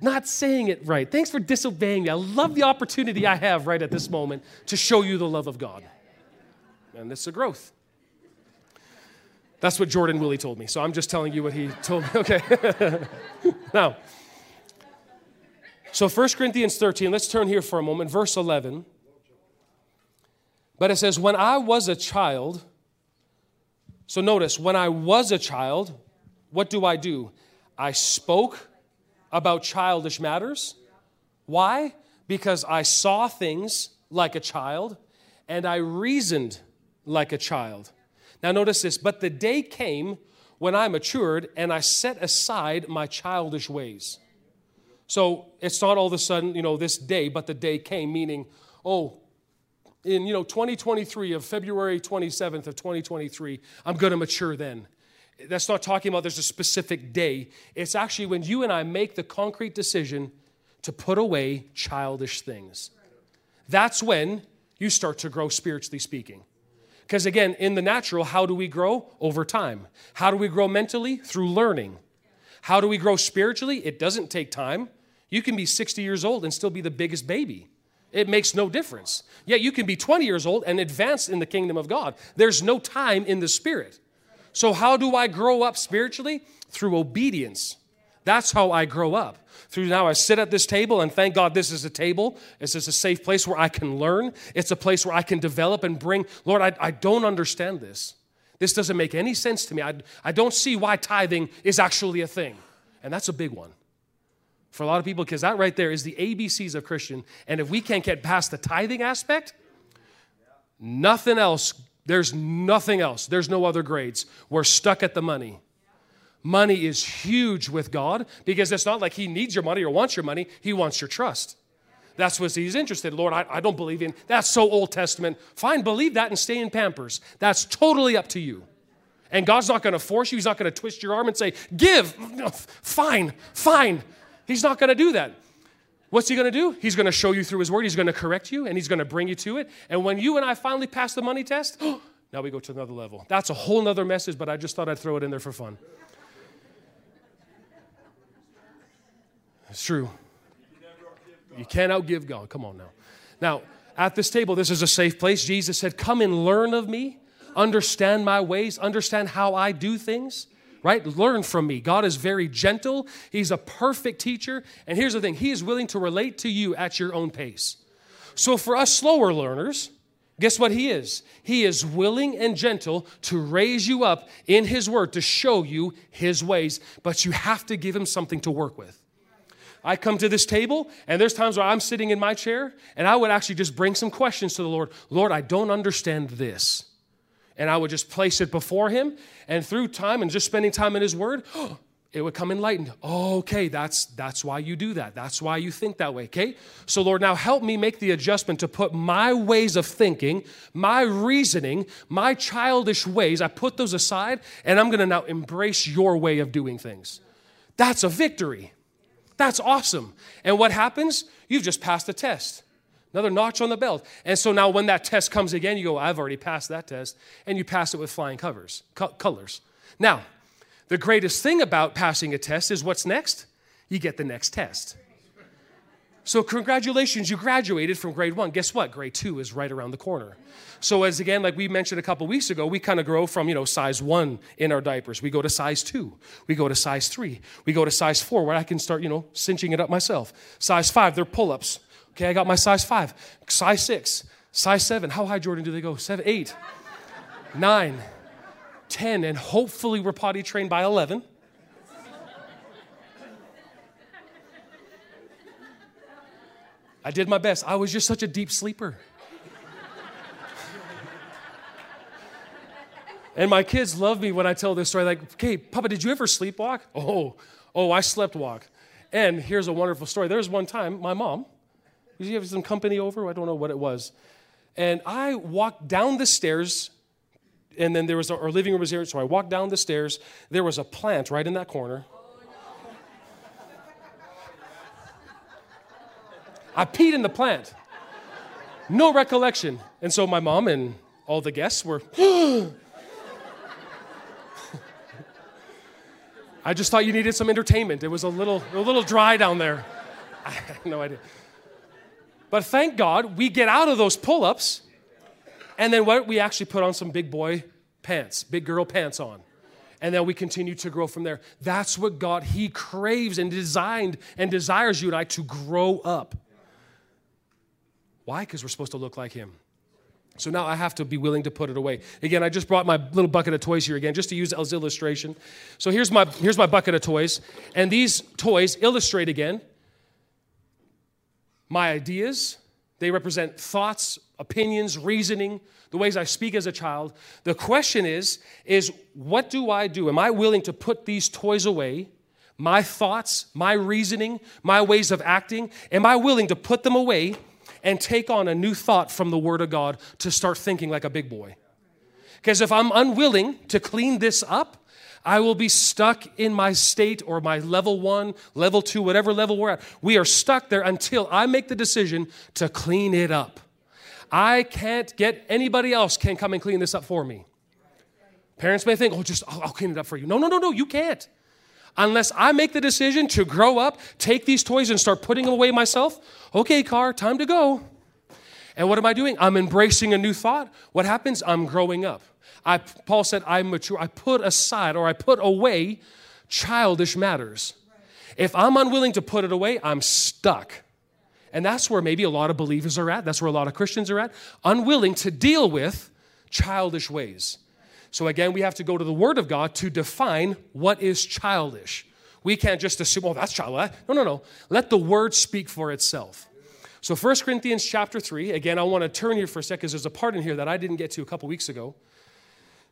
not saying it right. Thanks for disobeying me. I love the opportunity I have right at this moment to show you the love of God. And it's a growth. That's what Jordan Willie told me, so I'm just telling you what he told me. Okay. Now, so First Corinthians thirteen, let's turn here for a moment, verse eleven. But it says, when I was a child, so notice, when I was a child, what do I do? I spoke about childish matters. Why? Because I saw things like a child, and I reasoned like a child. Now notice this, but the day came when I matured, and I set aside my childish ways. So it's not all of a sudden, you know, this day, but the day came, meaning, oh, in, you know, twenty twenty-three, of February twenty-seventh of twenty twenty-three, I'm going to mature then. That's not talking about there's a specific day. It's actually when you and I make the concrete decision to put away childish things. That's when you start to grow spiritually speaking. Because again, in the natural, how do we grow? Over time. How do we grow mentally? Through learning. How do we grow spiritually? It doesn't take time. You can be sixty years old and still be the biggest baby. It makes no difference. Yet you can be twenty years old and advanced in the kingdom of God. There's no time in the spirit. So how do I grow up spiritually? Through obedience. That's how I grow up. Through now I sit at this table, and thank God this is a table. This is a safe place where I can learn. It's a place where I can develop and bring, Lord, I, I don't understand this. This doesn't make any sense to me. I, I don't see why tithing is actually a thing. And that's a big one for a lot of people, because that right there is the A B Cs of Christian. And if we can't get past the tithing aspect, nothing else. There's nothing else. There's no other grades. We're stuck at the money. Money is huge with God, because it's not like he needs your money or wants your money. He wants your trust. That's what he's interested in. Lord, I, I don't believe in. That's so Old Testament. Fine, believe that and stay in Pampers. That's totally up to you. And God's not going to force you. He's not going to twist your arm and say, give. No, fine, fine. He's not going to do that. What's he going to do? He's going to show you through his word. He's going to correct you, and he's going to bring you to it. And when you and I finally pass the money test, oh, now we go to another level. That's a whole other message, but I just thought I'd throw it in there for fun. It's true. You can't outgive God. Come on now. Now, at this table, this is a safe place. Jesus said, come and learn of me. Understand my ways. Understand how I do things. Right? Learn from me. God is very gentle. He's a perfect teacher. And here's the thing. He is willing to relate to you at your own pace. So for us slower learners, guess what he is? He is willing and gentle to raise you up in his word, to show you his ways. But you have to give him something to work with. I come to this table, and there's times where I'm sitting in my chair, and I would actually just bring some questions to the Lord. Lord, I don't understand this. And I would just place it before him, and through time and just spending time in his word, it would come enlightened. Oh, okay, that's that's why you do that. That's why you think that way, okay? So Lord, now help me make the adjustment to put my ways of thinking, my reasoning, my childish ways, I put those aside, and I'm going to now embrace your way of doing things. That's a victory. That's awesome. And what happens? You've just passed the test. Another notch on the belt. And so now when that test comes again, you go, I've already passed that test. And you pass it with flying covers, co- colors. Now, the greatest thing about passing a test is what's next? You get the next test. So congratulations, you graduated from grade one. Guess what? Grade two is right around the corner. So as again, like we mentioned a couple weeks ago, we kind of grow from, you know, size one in our diapers. We go to size two. We go to size three. We go to size four, where I can start, you know, cinching it up myself. Size five, they're pull-ups. Okay, I got my size five, size six, size seven. How high, Jordan, do they go? Seven, eight, nine, ten, and hopefully we're potty trained by eleven. I did my best. I was just such a deep sleeper. And my kids love me when I tell this story. Like, okay, Papa, did you ever sleepwalk? Oh, oh, I slept walk. And here's a wonderful story. There was one time, my mom, did you have some company over? I don't know what it was. And I walked down the stairs, and then there was, a, our living room was here, so I walked down the stairs. There was a plant right in that corner. Oh, no. I peed in the plant. No recollection. And so my mom and all the guests were, I just thought you needed some entertainment. It was a little, a little dry down there. I had no idea. But thank God we get out of those pull-ups, and then what we actually put on some big boy pants, big girl pants on, and then we continue to grow from there. That's what God, he craves and designed and desires you and I to grow up. Why? Because we're supposed to look like him. So now I have to be willing to put it away. Again, I just brought my little bucket of toys here again, just to use as illustration. So here's my here's my bucket of toys, and these toys illustrate again my ideas. They represent thoughts, opinions, reasoning, the ways I speak as a child. The question is, is what do I do? Am I willing to put these toys away, my thoughts, my reasoning, my ways of acting? Am I willing to put them away and take on a new thought from the Word of God to start thinking like a big boy. Because if I'm unwilling to clean this up, I will be stuck in my state or my level one, level two, whatever level we're at. We are stuck there until I make the decision to clean it up. I can't get, anybody else can come and clean this up for me. Parents may think, oh, just, I'll, I'll clean it up for you. No, no, no, no, you can't. Unless I make the decision to grow up, take these toys and start putting them away myself. Okay, car, time to go. And what am I doing? I'm embracing a new thought. What happens? I'm growing up. I, Paul said, I mature. I put aside or I put away childish matters. If I'm unwilling to put it away, I'm stuck. And that's where maybe a lot of believers are at. That's where a lot of Christians are at. Unwilling to deal with childish ways. So again, we have to go to the Word of God to define what is childish. We can't just assume, oh, that's childish. No, no, no. Let the Word speak for itself. So First Corinthians chapter three, again, I want to turn here for a second because there's a part in here that I didn't get to a couple weeks ago.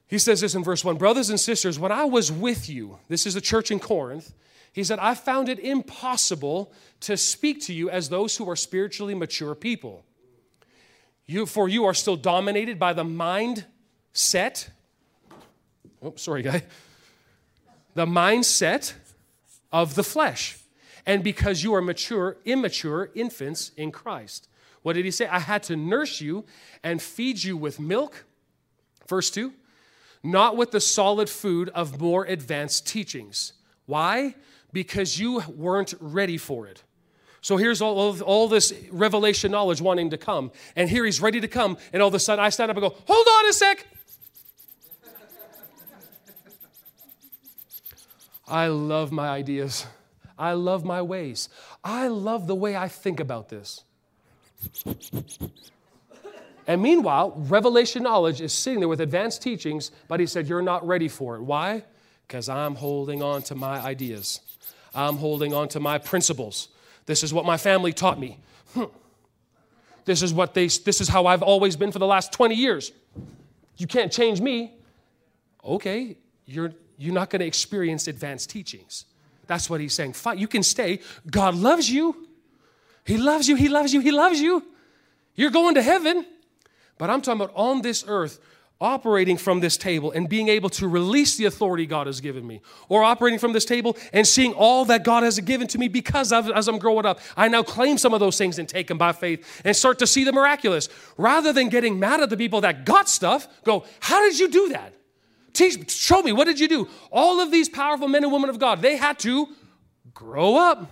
He says this in verse one, brothers and sisters, when I was with you, this is the church in Corinth, he said, I found it impossible to speak to you as those who are spiritually mature people. You, for you are still dominated by the mindset. Oh, sorry, guy. The mindset of the flesh. And because you are mature, immature infants in Christ. What did he say? I had to nurse you and feed you with milk. Verse two. Not with the solid food of more advanced teachings. Why? Because you weren't ready for it. So here's all of, all this revelation knowledge wanting to come. And here he's ready to come. And all of a sudden I stand up and go, hold on a sec. I love my ideas. I love my ways. I love the way I think about this. And meanwhile, revelation knowledge is sitting there with advanced teachings, but he said, you're not ready for it. Why? Because I'm holding on to my ideas. I'm holding on to my principles. This is what my family taught me. Hm. This is what they, this is how I've always been for the last twenty years. You can't change me. Okay, you're, you're not going to experience advanced teachings. That's what he's saying. Fine, you can stay. God loves you. He loves you. He loves you. He loves you. You're going to heaven. But I'm talking about on this earth, operating from this table and being able to release the authority God has given me. Or operating from this table and seeing all that God has given to me because I've, as I'm growing up, I now claim some of those things and take them by faith and start to see the miraculous. Rather than getting mad at the people that got stuff, go, how did you do that? Teach, show me, what did you do? All of these powerful men and women of God, they had to grow up.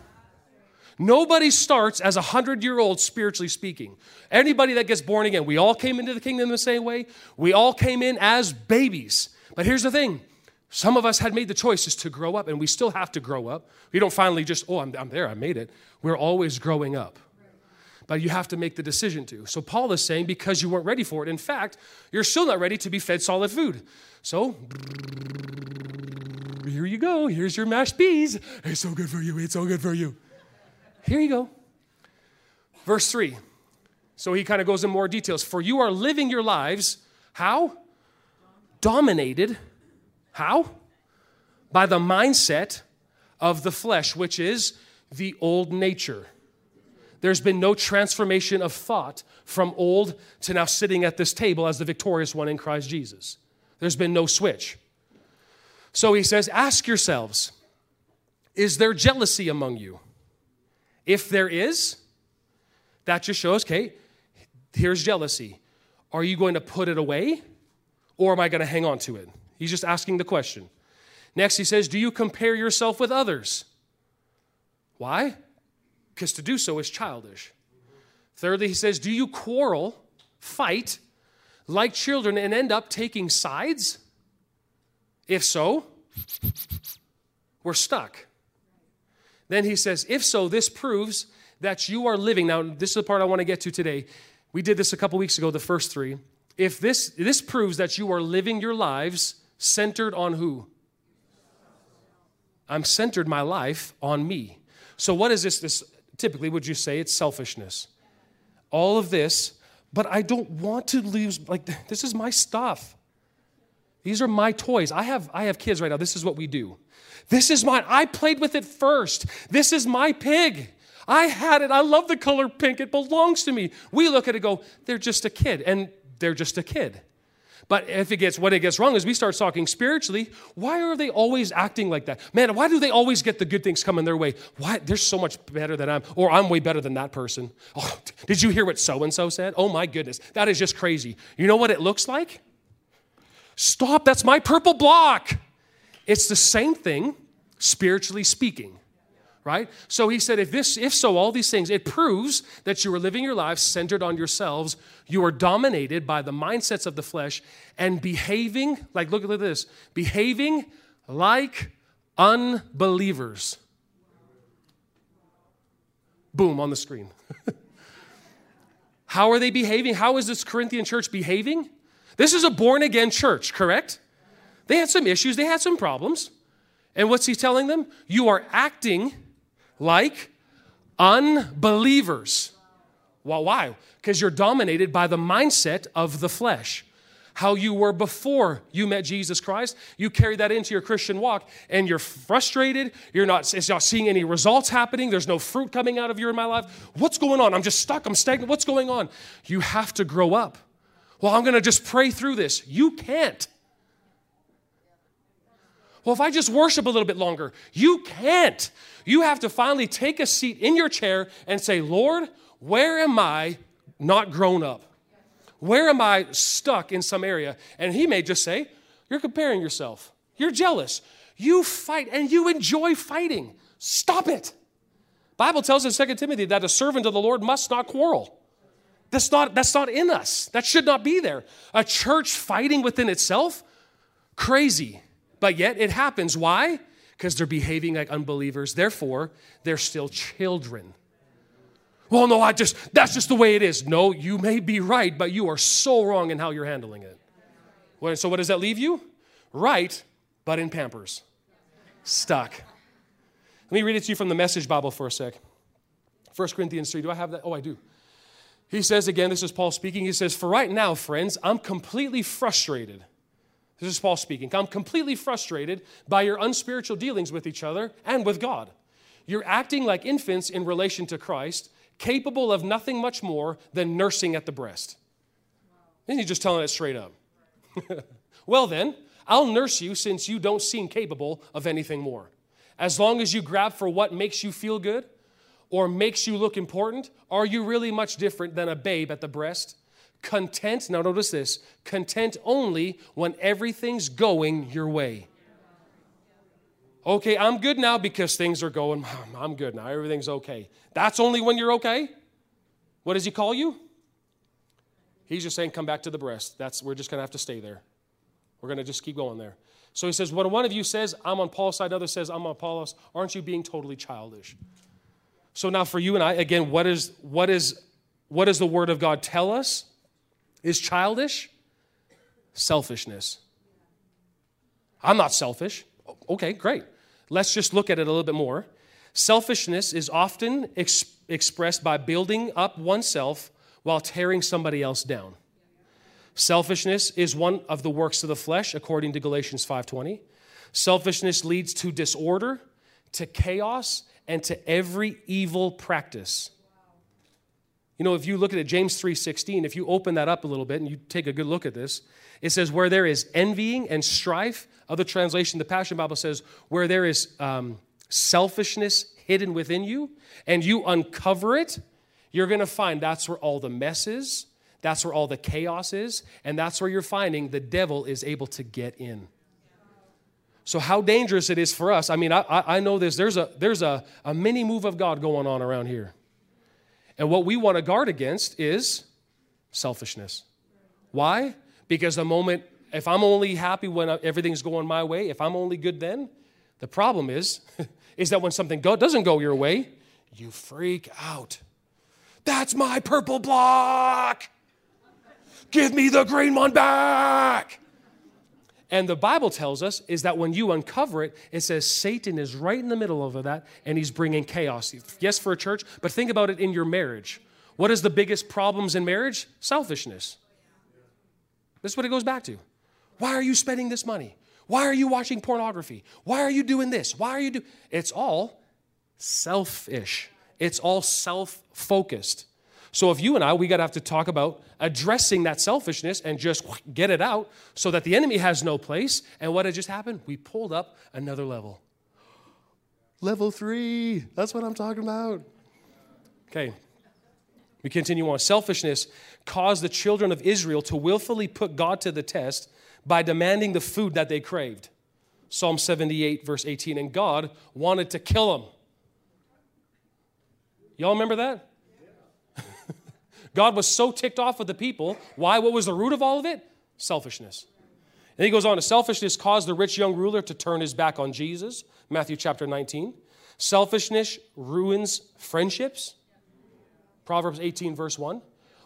Nobody starts as a hundred-year-old spiritually speaking. Anybody that gets born again, we all came into the kingdom the same way. We all came in as babies. But here's the thing. Some of us had made the choices to grow up, and we still have to grow up. We don't finally just, oh, I'm, I'm there, I made it. We're always growing up. But you have to make the decision to. So Paul is saying because you weren't ready for it. In fact, you're still not ready to be fed solid food. So here you go. Here's your mashed peas. It's so good for you. It's so good for you. Here you go. Verse three. So he kind of goes in more details. For you are living your lives, how? Dominated. How? By the mindset of the flesh, which is the old nature. There's been no transformation of thought from old to now sitting at this table as the victorious one in Christ Jesus. There's been no switch. So he says, ask yourselves, is there jealousy among you? If there is, that just shows, okay, here's jealousy. Are you going to put it away or am I going to hang on to it? He's just asking the question. Next, he says, do you compare yourself with others? Why? Because to do so is childish. Thirdly, he says, do you quarrel, fight, like children and end up taking sides? If so, we're stuck. Then he says, if so, this proves that you are living. Now, this is the part I want to get to today. We did this a couple weeks ago, the first three. If this, this proves that you are living your lives centered on who? I'm centered my life on me. So what is this? This typically, would you say it's selfishness? All of this, but I don't want to lose, like, this is my stuff. These are my toys. I have I have kids right now. This is what we do. This is mine. I played with it first. This is my pig. I had it. I love the color pink. It belongs to me. We look at it and go, they're just a kid, and they're just a kid. But if it gets, what it gets wrong is we start talking spiritually. Why are they always acting like that? Man, why do they always get the good things coming their way? Why? They're so much better than I'm, or I'm way better than that person. Oh, did you hear what so-and-so said? Oh, my goodness. That is just crazy. You know what it looks like? Stop. That's my purple block. It's the same thing, spiritually speaking, right? So he said, if this, if so, all these things, it proves that you are living your life centered on yourselves. You are dominated by the mindsets of the flesh and behaving, like, look at this, behaving like unbelievers. Boom, on the screen. How are they behaving? How is this Corinthian church behaving? This is a born-again church, correct? They had some issues. They had some problems. And what's he telling them? You are acting like unbelievers. Well, why? Because you're dominated by the mindset of the flesh. How you were before you met Jesus Christ, you carry that into your Christian walk, and you're frustrated. You're not, it's not seeing any results happening. There's no fruit coming out of you in my life. What's going on? I'm just stuck. I'm stagnant. What's going on? You have to grow up. Well, I'm going to just pray through this. You can't. Well, if I just worship a little bit longer, you can't. You have to finally take a seat in your chair and say, Lord, where am I not grown up? Where am I stuck in some area? And he may just say, you're comparing yourself. You're jealous. You fight and you enjoy fighting. Stop it. Bible tells in Second Timothy that a servant of the Lord must not quarrel. That's not, that's not in us. That should not be there. A church fighting within itself? Crazy. But yet it happens. Why? Because they're behaving like unbelievers. Therefore, they're still children. Well, no, I just, that's just the way it is. No, you may be right, but you are so wrong in how you're handling it. Well, so what does that leave you? Right, but in Pampers. Stuck. Let me read it to you from the Message Bible for a sec. First Corinthians three. Do I have that? Oh, I do. He says, again, this is Paul speaking. He says, for right now, friends, I'm completely frustrated. This is Paul speaking. I'm completely frustrated by your unspiritual dealings with each other and with God. You're acting like infants in relation to Christ, capable of nothing much more than nursing at the breast. Isn't he just telling it straight up? Well then, I'll nurse you since you don't seem capable of anything more. As long as you grab for what makes you feel good or makes you look important, are you really much different than a babe at the breast? Content, now notice this, content only when everything's going your way. Okay, I'm good now because things are going, I'm good now, everything's okay. That's only when you're okay? What does he call you? He's just saying, come back to the breast. That's, we're just going to have to stay there. We're going to just keep going there. So he says, when one of you says, I'm on Paul's side, another says, I'm on Apollos, aren't you being totally childish? So now for you and I, again, what is what is what does the Word of God tell us? Is childish selfishness. I'm not selfish. Okay, great. Let's just look at it a little bit more. Selfishness is often ex- expressed by building up oneself while tearing somebody else down. Selfishness is one of the works of the flesh, according to Galatians five twenty. Selfishness leads to disorder, to chaos, and to every evil practice. You know, if you look at it, James three sixteen, if you open that up a little bit and you take a good look at this, it says, where there is envying and strife, other translation, the Passion Bible says, where there is um, selfishness hidden within you and you uncover it, you're going to find that's where all the mess is, that's where all the chaos is, and that's where you're finding the devil is able to get in. So how dangerous it is for us. I mean, I, I know this. There's a there's a, a mini move of God going on around here. And what we want to guard against is selfishness. Why? Because the moment, if I'm only happy when everything's going my way, if I'm only good then, the problem is, is that when something go, doesn't go your way, you freak out. That's my purple block. Give me the green one back. And the Bible tells us is that when you uncover it, it says Satan is right in the middle of that, and he's bringing chaos. Yes, for a church, but think about it in your marriage. What is the biggest problems in marriage? Selfishness. That's what it goes back to. Why are you spending this money? Why are you watching pornography? Why are you doing this? Why are you doing... It's all selfish. It's all self-focused. So if you and I, we got to have to talk about addressing that selfishness and just get it out so that the enemy has no place. And what had just happened? We pulled up another level. Level three. That's what I'm talking about. Okay. We continue on. Selfishness caused the children of Israel to willfully put God to the test by demanding the food that they craved. Psalm seventy-eight, verse eighteen. And God wanted to kill them. Y'all remember that? God was so ticked off with the people. Why? What was the root of all of it? Selfishness. And he goes on. Selfishness caused the rich young ruler to turn his back on Jesus. Matthew chapter nineteen. Selfishness ruins friendships. Proverbs eighteen, verse one.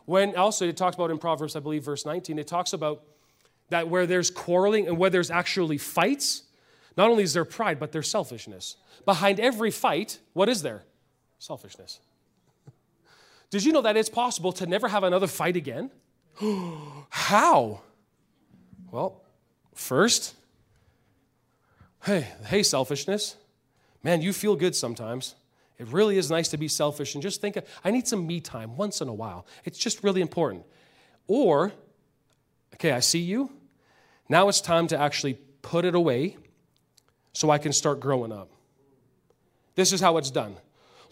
When also it talks about in Proverbs, I believe, verse nineteen, it talks about that where there's quarreling and where there's actually fights, not only is there pride, but there's selfishness. Behind every fight, what is there? Selfishness. Did you know that it's possible to never have another fight again? How? Well, first, hey, hey, selfishness. Man, you feel good sometimes. It really is nice to be selfish and just think, I need some me time once in a while. It's just really important. Or, okay, I see you. Now it's time to actually put it away so I can start growing up. This is how it's done.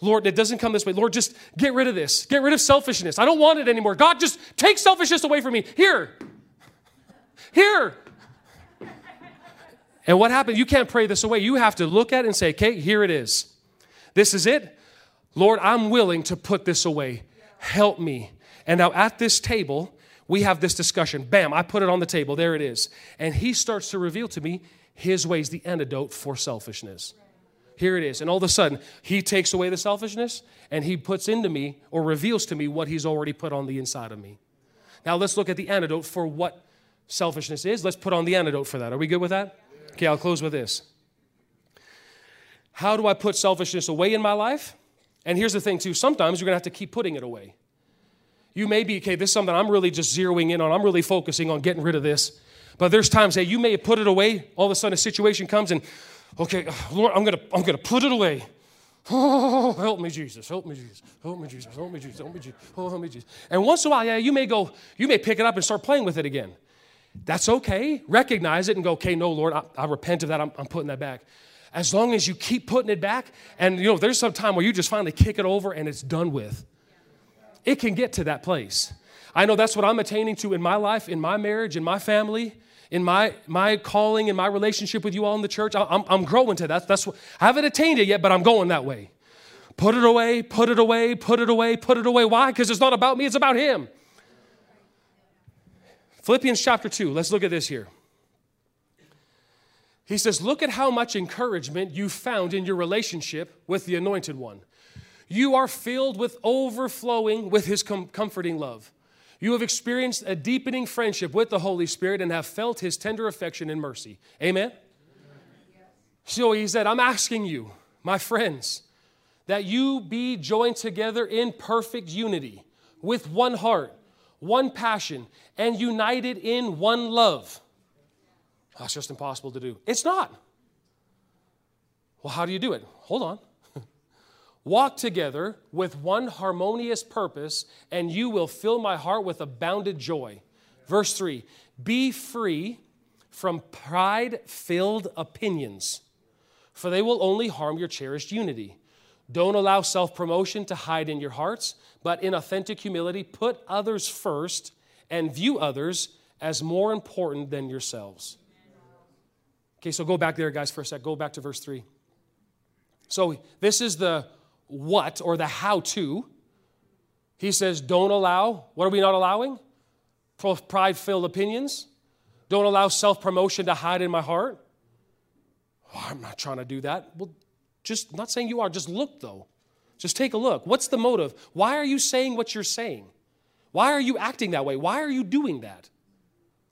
Lord, it doesn't come this way. Lord, just get rid of this. Get rid of selfishness. I don't want it anymore. God, just take selfishness away from me. Here. Here. And what happened? You can't pray this away. You have to look at it and say, okay, here it is. This is it. Lord, I'm willing to put this away. Help me. And now at this table, we have this discussion. Bam, I put it on the table. There it is. And he starts to reveal to me his ways, the antidote for selfishness. Here it is. And all of a sudden, he takes away the selfishness and he puts into me or reveals to me what he's already put on the inside of me. Now let's look at the antidote for what selfishness is. Let's put on the antidote for that. Are we good with that? Okay, I'll close with this. How do I put selfishness away in my life? And here's the thing, too. Sometimes you're going to have to keep putting it away. You may be, okay, this is something I'm really just zeroing in on. I'm really focusing on getting rid of this. But there's times that you may put it away. All of a sudden, a situation comes and, okay, Lord, I'm going to I'm gonna put it away. Oh, help me, Jesus. Help me, Jesus. Help me, Jesus. Help me, Jesus. Help me, Jesus. Oh, help me, Jesus. And once in a while, yeah, you may go, you may pick it up and start playing with it again. That's okay. Recognize it and go, okay, no, Lord, I, I repent of that. I'm, I'm putting that back. As long as you keep putting it back, and, you know, there's some time where you just finally kick it over and it's done with. It can get to that place. I know that's what I'm attaining to in my life, in my marriage, in my family, in my my calling, in my relationship with you all in the church. I'm, I'm growing to that. That's what, I haven't attained it yet, but I'm going that way. Put it away, put it away, put it away, put it away. Why? Because it's not about me, it's about him. Philippians chapter two, let's look at this here. He says, look at how much encouragement you found in your relationship with the Anointed One. You are filled with overflowing with his com- comforting love. You have experienced a deepening friendship with the Holy Spirit and have felt his tender affection and mercy. Amen? Amen. So he said, I'm asking you, my friends, that you be joined together in perfect unity with one heart, one passion, and united in one love. That's just impossible to do. It's not. Well, how do you do it? Hold on. Walk together with one harmonious purpose, and you will fill my heart with abounded joy. Verse three, be free from pride-filled opinions, for they will only harm your cherished unity. Don't allow self-promotion to hide in your hearts, but in authentic humility, put others first and view others as more important than yourselves. Okay, so go back there, guys, for a sec. Go back to verse three. So this is the what or the how to. He says, don't allow, what are we not allowing? Pride-filled opinions. Don't allow self-promotion to hide in my heart. Oh, I'm not trying to do that. Well, just not saying you are. Just look, though. Just take a look. What's the motive? Why are you saying what you're saying? Why are you acting that way? Why are you doing that?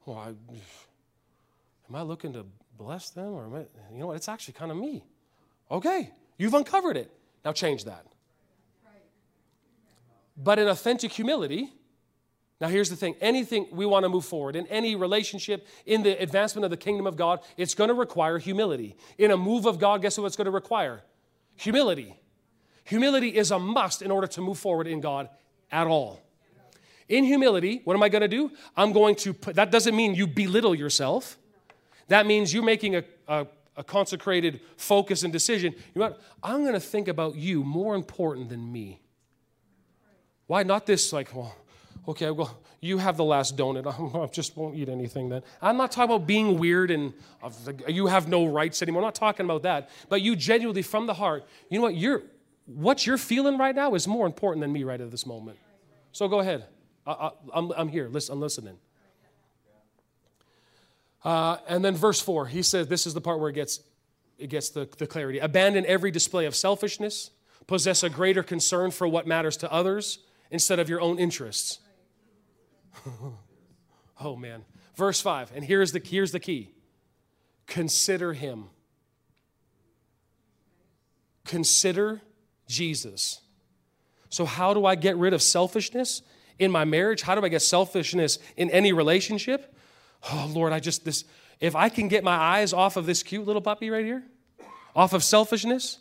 Oh, I, am I looking to bless them, or am I, you know what? It's actually kind of me. Okay, you've uncovered it. Now change that. But in authentic humility, now here's the thing: anything we want to move forward in any relationship, in the advancement of the kingdom of God, it's going to require humility. In a move of God, guess what it's going to require? Humility. Humility is a must in order to move forward in God at all. In humility, what am I going to do? I'm going to put, that doesn't mean you belittle yourself. That means you're making a, a, a consecrated focus and decision. You know what? I'm going to think about you more important than me. Why not this, like, well, okay, well, you have the last donut. I just won't eat anything then. I'm not talking about being weird and you have no rights anymore. I'm not talking about that. But you genuinely, from the heart, you know what? You're, what you're feeling right now is more important than me right at this moment. So go ahead. I, I, I'm, I'm here. Listen, I'm listening. Uh, and then verse four, he says, this is the part where it gets, it gets the, the clarity. Abandon every display of selfishness. Possess a greater concern for what matters to others instead of your own interests. Oh, man. Verse five, and here's the, here's the key. Consider him. Consider Jesus. So how do I get rid of selfishness in my marriage? How do I get selfishness in any relationship? Oh, Lord, I just, this, if I can get my eyes off of this cute little puppy right here, off of selfishness,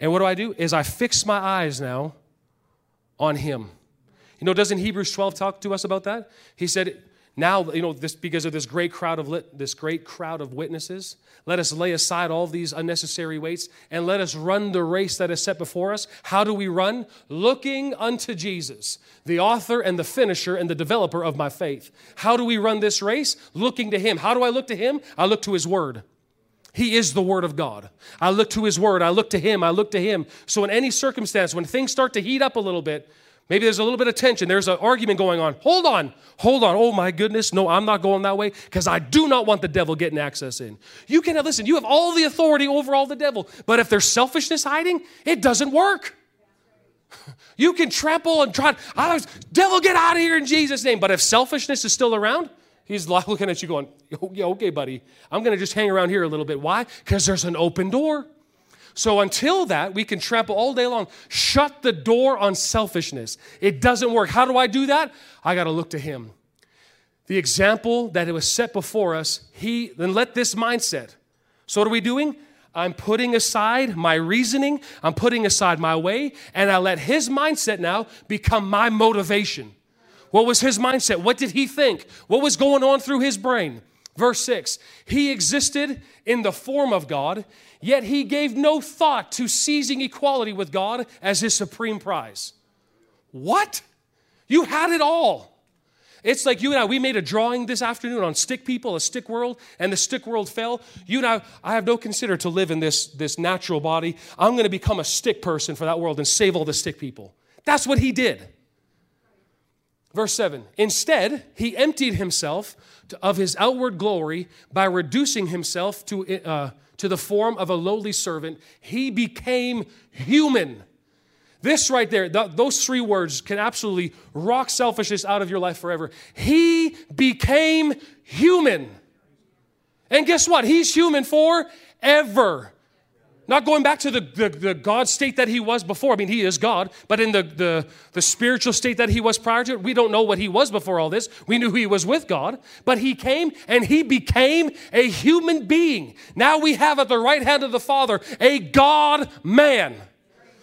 and what do I do? Is I fix my eyes now on him. You know, doesn't Hebrews twelve talk to us about that? He said, now, you know, this because of this great crowd of lit, this great crowd of witnesses, let us lay aside all these unnecessary weights and let us run the race that is set before us. How do we run? Looking unto Jesus, the author and the finisher and the developer of my faith. How do we run this race? Looking to him. How do I look to him? I look to his word. He is the word of God. I look to his word. I look to him. I look to him. So in any circumstance, when things start to heat up a little bit, maybe there's a little bit of tension. There's an argument going on. Hold on. Hold on. Oh, my goodness. No, I'm not going that way because I do not want the devil getting access in. You can have, listen, you have all the authority over all the devil, but if there's selfishness hiding, it doesn't work. You can trample and try. I was, devil, get out of here in Jesus' name. But if selfishness is still around, he's looking at you going, yeah, okay, buddy. I'm going to just hang around here a little bit. Why? Because there's an open door. So until that, we can trample all day long. Shut the door on selfishness. It doesn't work. How do I do that? I got to look to him. The example that it was set before us, he, then let this mindset. So what are we doing? I'm putting aside my reasoning. I'm putting aside my way. And I let his mindset now become my motivation. What was his mindset? What did he think? What was going on through his brain? Verse six, he existed in the form of God, yet he gave no thought to seizing equality with God as his supreme prize. What? You had it all. It's like you and I, we made a drawing this afternoon on stick people, a stick world, and the stick world fell. You and I, I have no consider to live in this, this natural body. I'm going to become a stick person for that world and save all the stick people. That's what he did. Verse seven, instead, he emptied himself of his outward glory by reducing himself to, uh, to the form of a lowly servant. He became human. This right there, th- those three words can absolutely rock selfishness out of your life forever. He became human. And guess what? He's human forever. Not going back to the, the, the God state that he was before. I mean, he is God, but in the, the, the spiritual state that he was prior to it, we don't know what he was before all this. We knew he was with God, but he came and he became a human being. Now we have at the right hand of the Father a God-man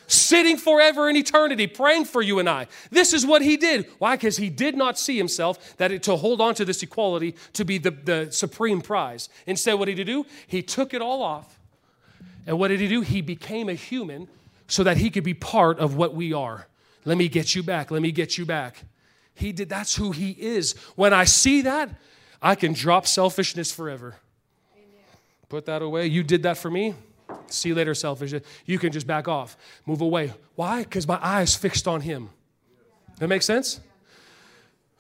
sitting forever in eternity, praying for you and I. This is what he did. Why? Because he did not see himself that it, to hold on to this equality to be the, the supreme prize. Instead, what did he do? He took it all off. And what did he do? He became a human so that he could be part of what we are. Let me get you back. Let me get you back. He did. That's who he is. When I see that, I can drop selfishness forever. Amen. Put that away. You did that for me. See you later, selfishness. You can just back off. Move away. Why? Because my eye is fixed on him. That makes sense?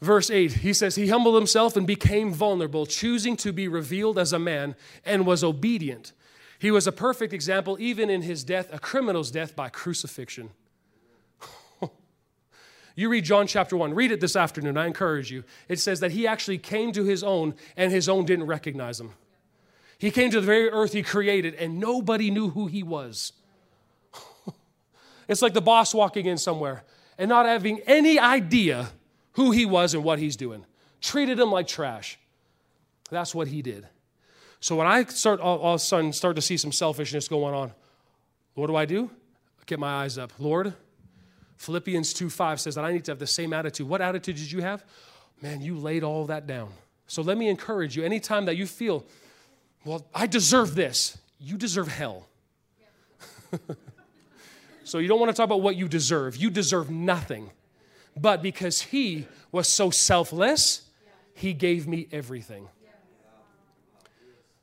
Verse eight, he says, he humbled himself and became vulnerable, choosing to be revealed as a man and was obedient. He was a perfect example, even in his death, a criminal's death by crucifixion. You read John chapter one. Read it this afternoon. I encourage you. It says that he actually came to his own, and his own didn't recognize him. He came to the very earth he created, and nobody knew who he was. It's like the boss walking in somewhere and not having any idea who he was and what he's doing. Treated him like trash. That's what he did. So when I start all, all of a sudden start to see some selfishness going on, what do I do? get my eyes up. Lord, Philippians two five says that I need to have the same attitude. What attitude did you have? Man, you laid all that down. So let me encourage you. Anytime that you feel, well, I deserve this, you deserve hell. Yeah. So you don't want to talk about what you deserve. You deserve nothing. But because he was so selfless, he gave me everything.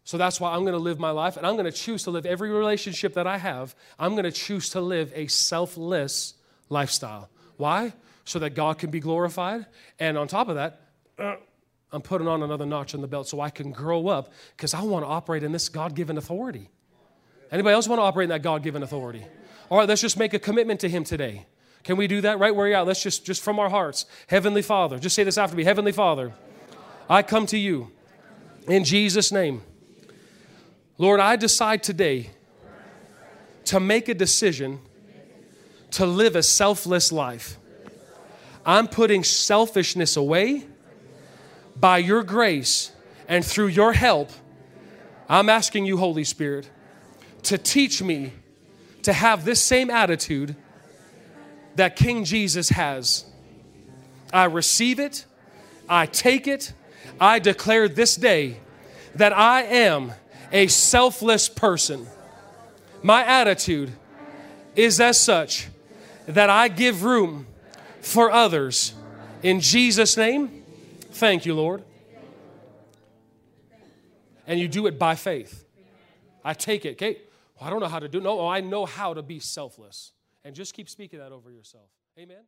So that's why I'm going to live my life, and I'm going to choose to live every relationship that I have. I'm going to choose to live a selfless lifestyle. Why? So that God can be glorified. And on top of that, uh, I'm putting on another notch on the belt so I can grow up, because I want to operate in this God-given authority. Anybody else want to operate in that God-given authority? All right, let's just make a commitment to him today. Can we do that right where you're at? Let's just, just from our hearts. Heavenly Father, just say this after me. Heavenly Father, I come to you in Jesus' name. Lord, I decide today to make a decision to live a selfless life. I'm putting selfishness away by your grace and through your help. I'm asking you, Holy Spirit, to teach me to have this same attitude that King Jesus has. I receive it. I take it. I declare this day that I am a selfless person. My attitude is as such that I give room for others. In Jesus' name, thank you, Lord. And you do it by faith. I take it. Okay, well, I don't know how to do it. No, I know how to be selfless. And just keep speaking that over yourself. Amen.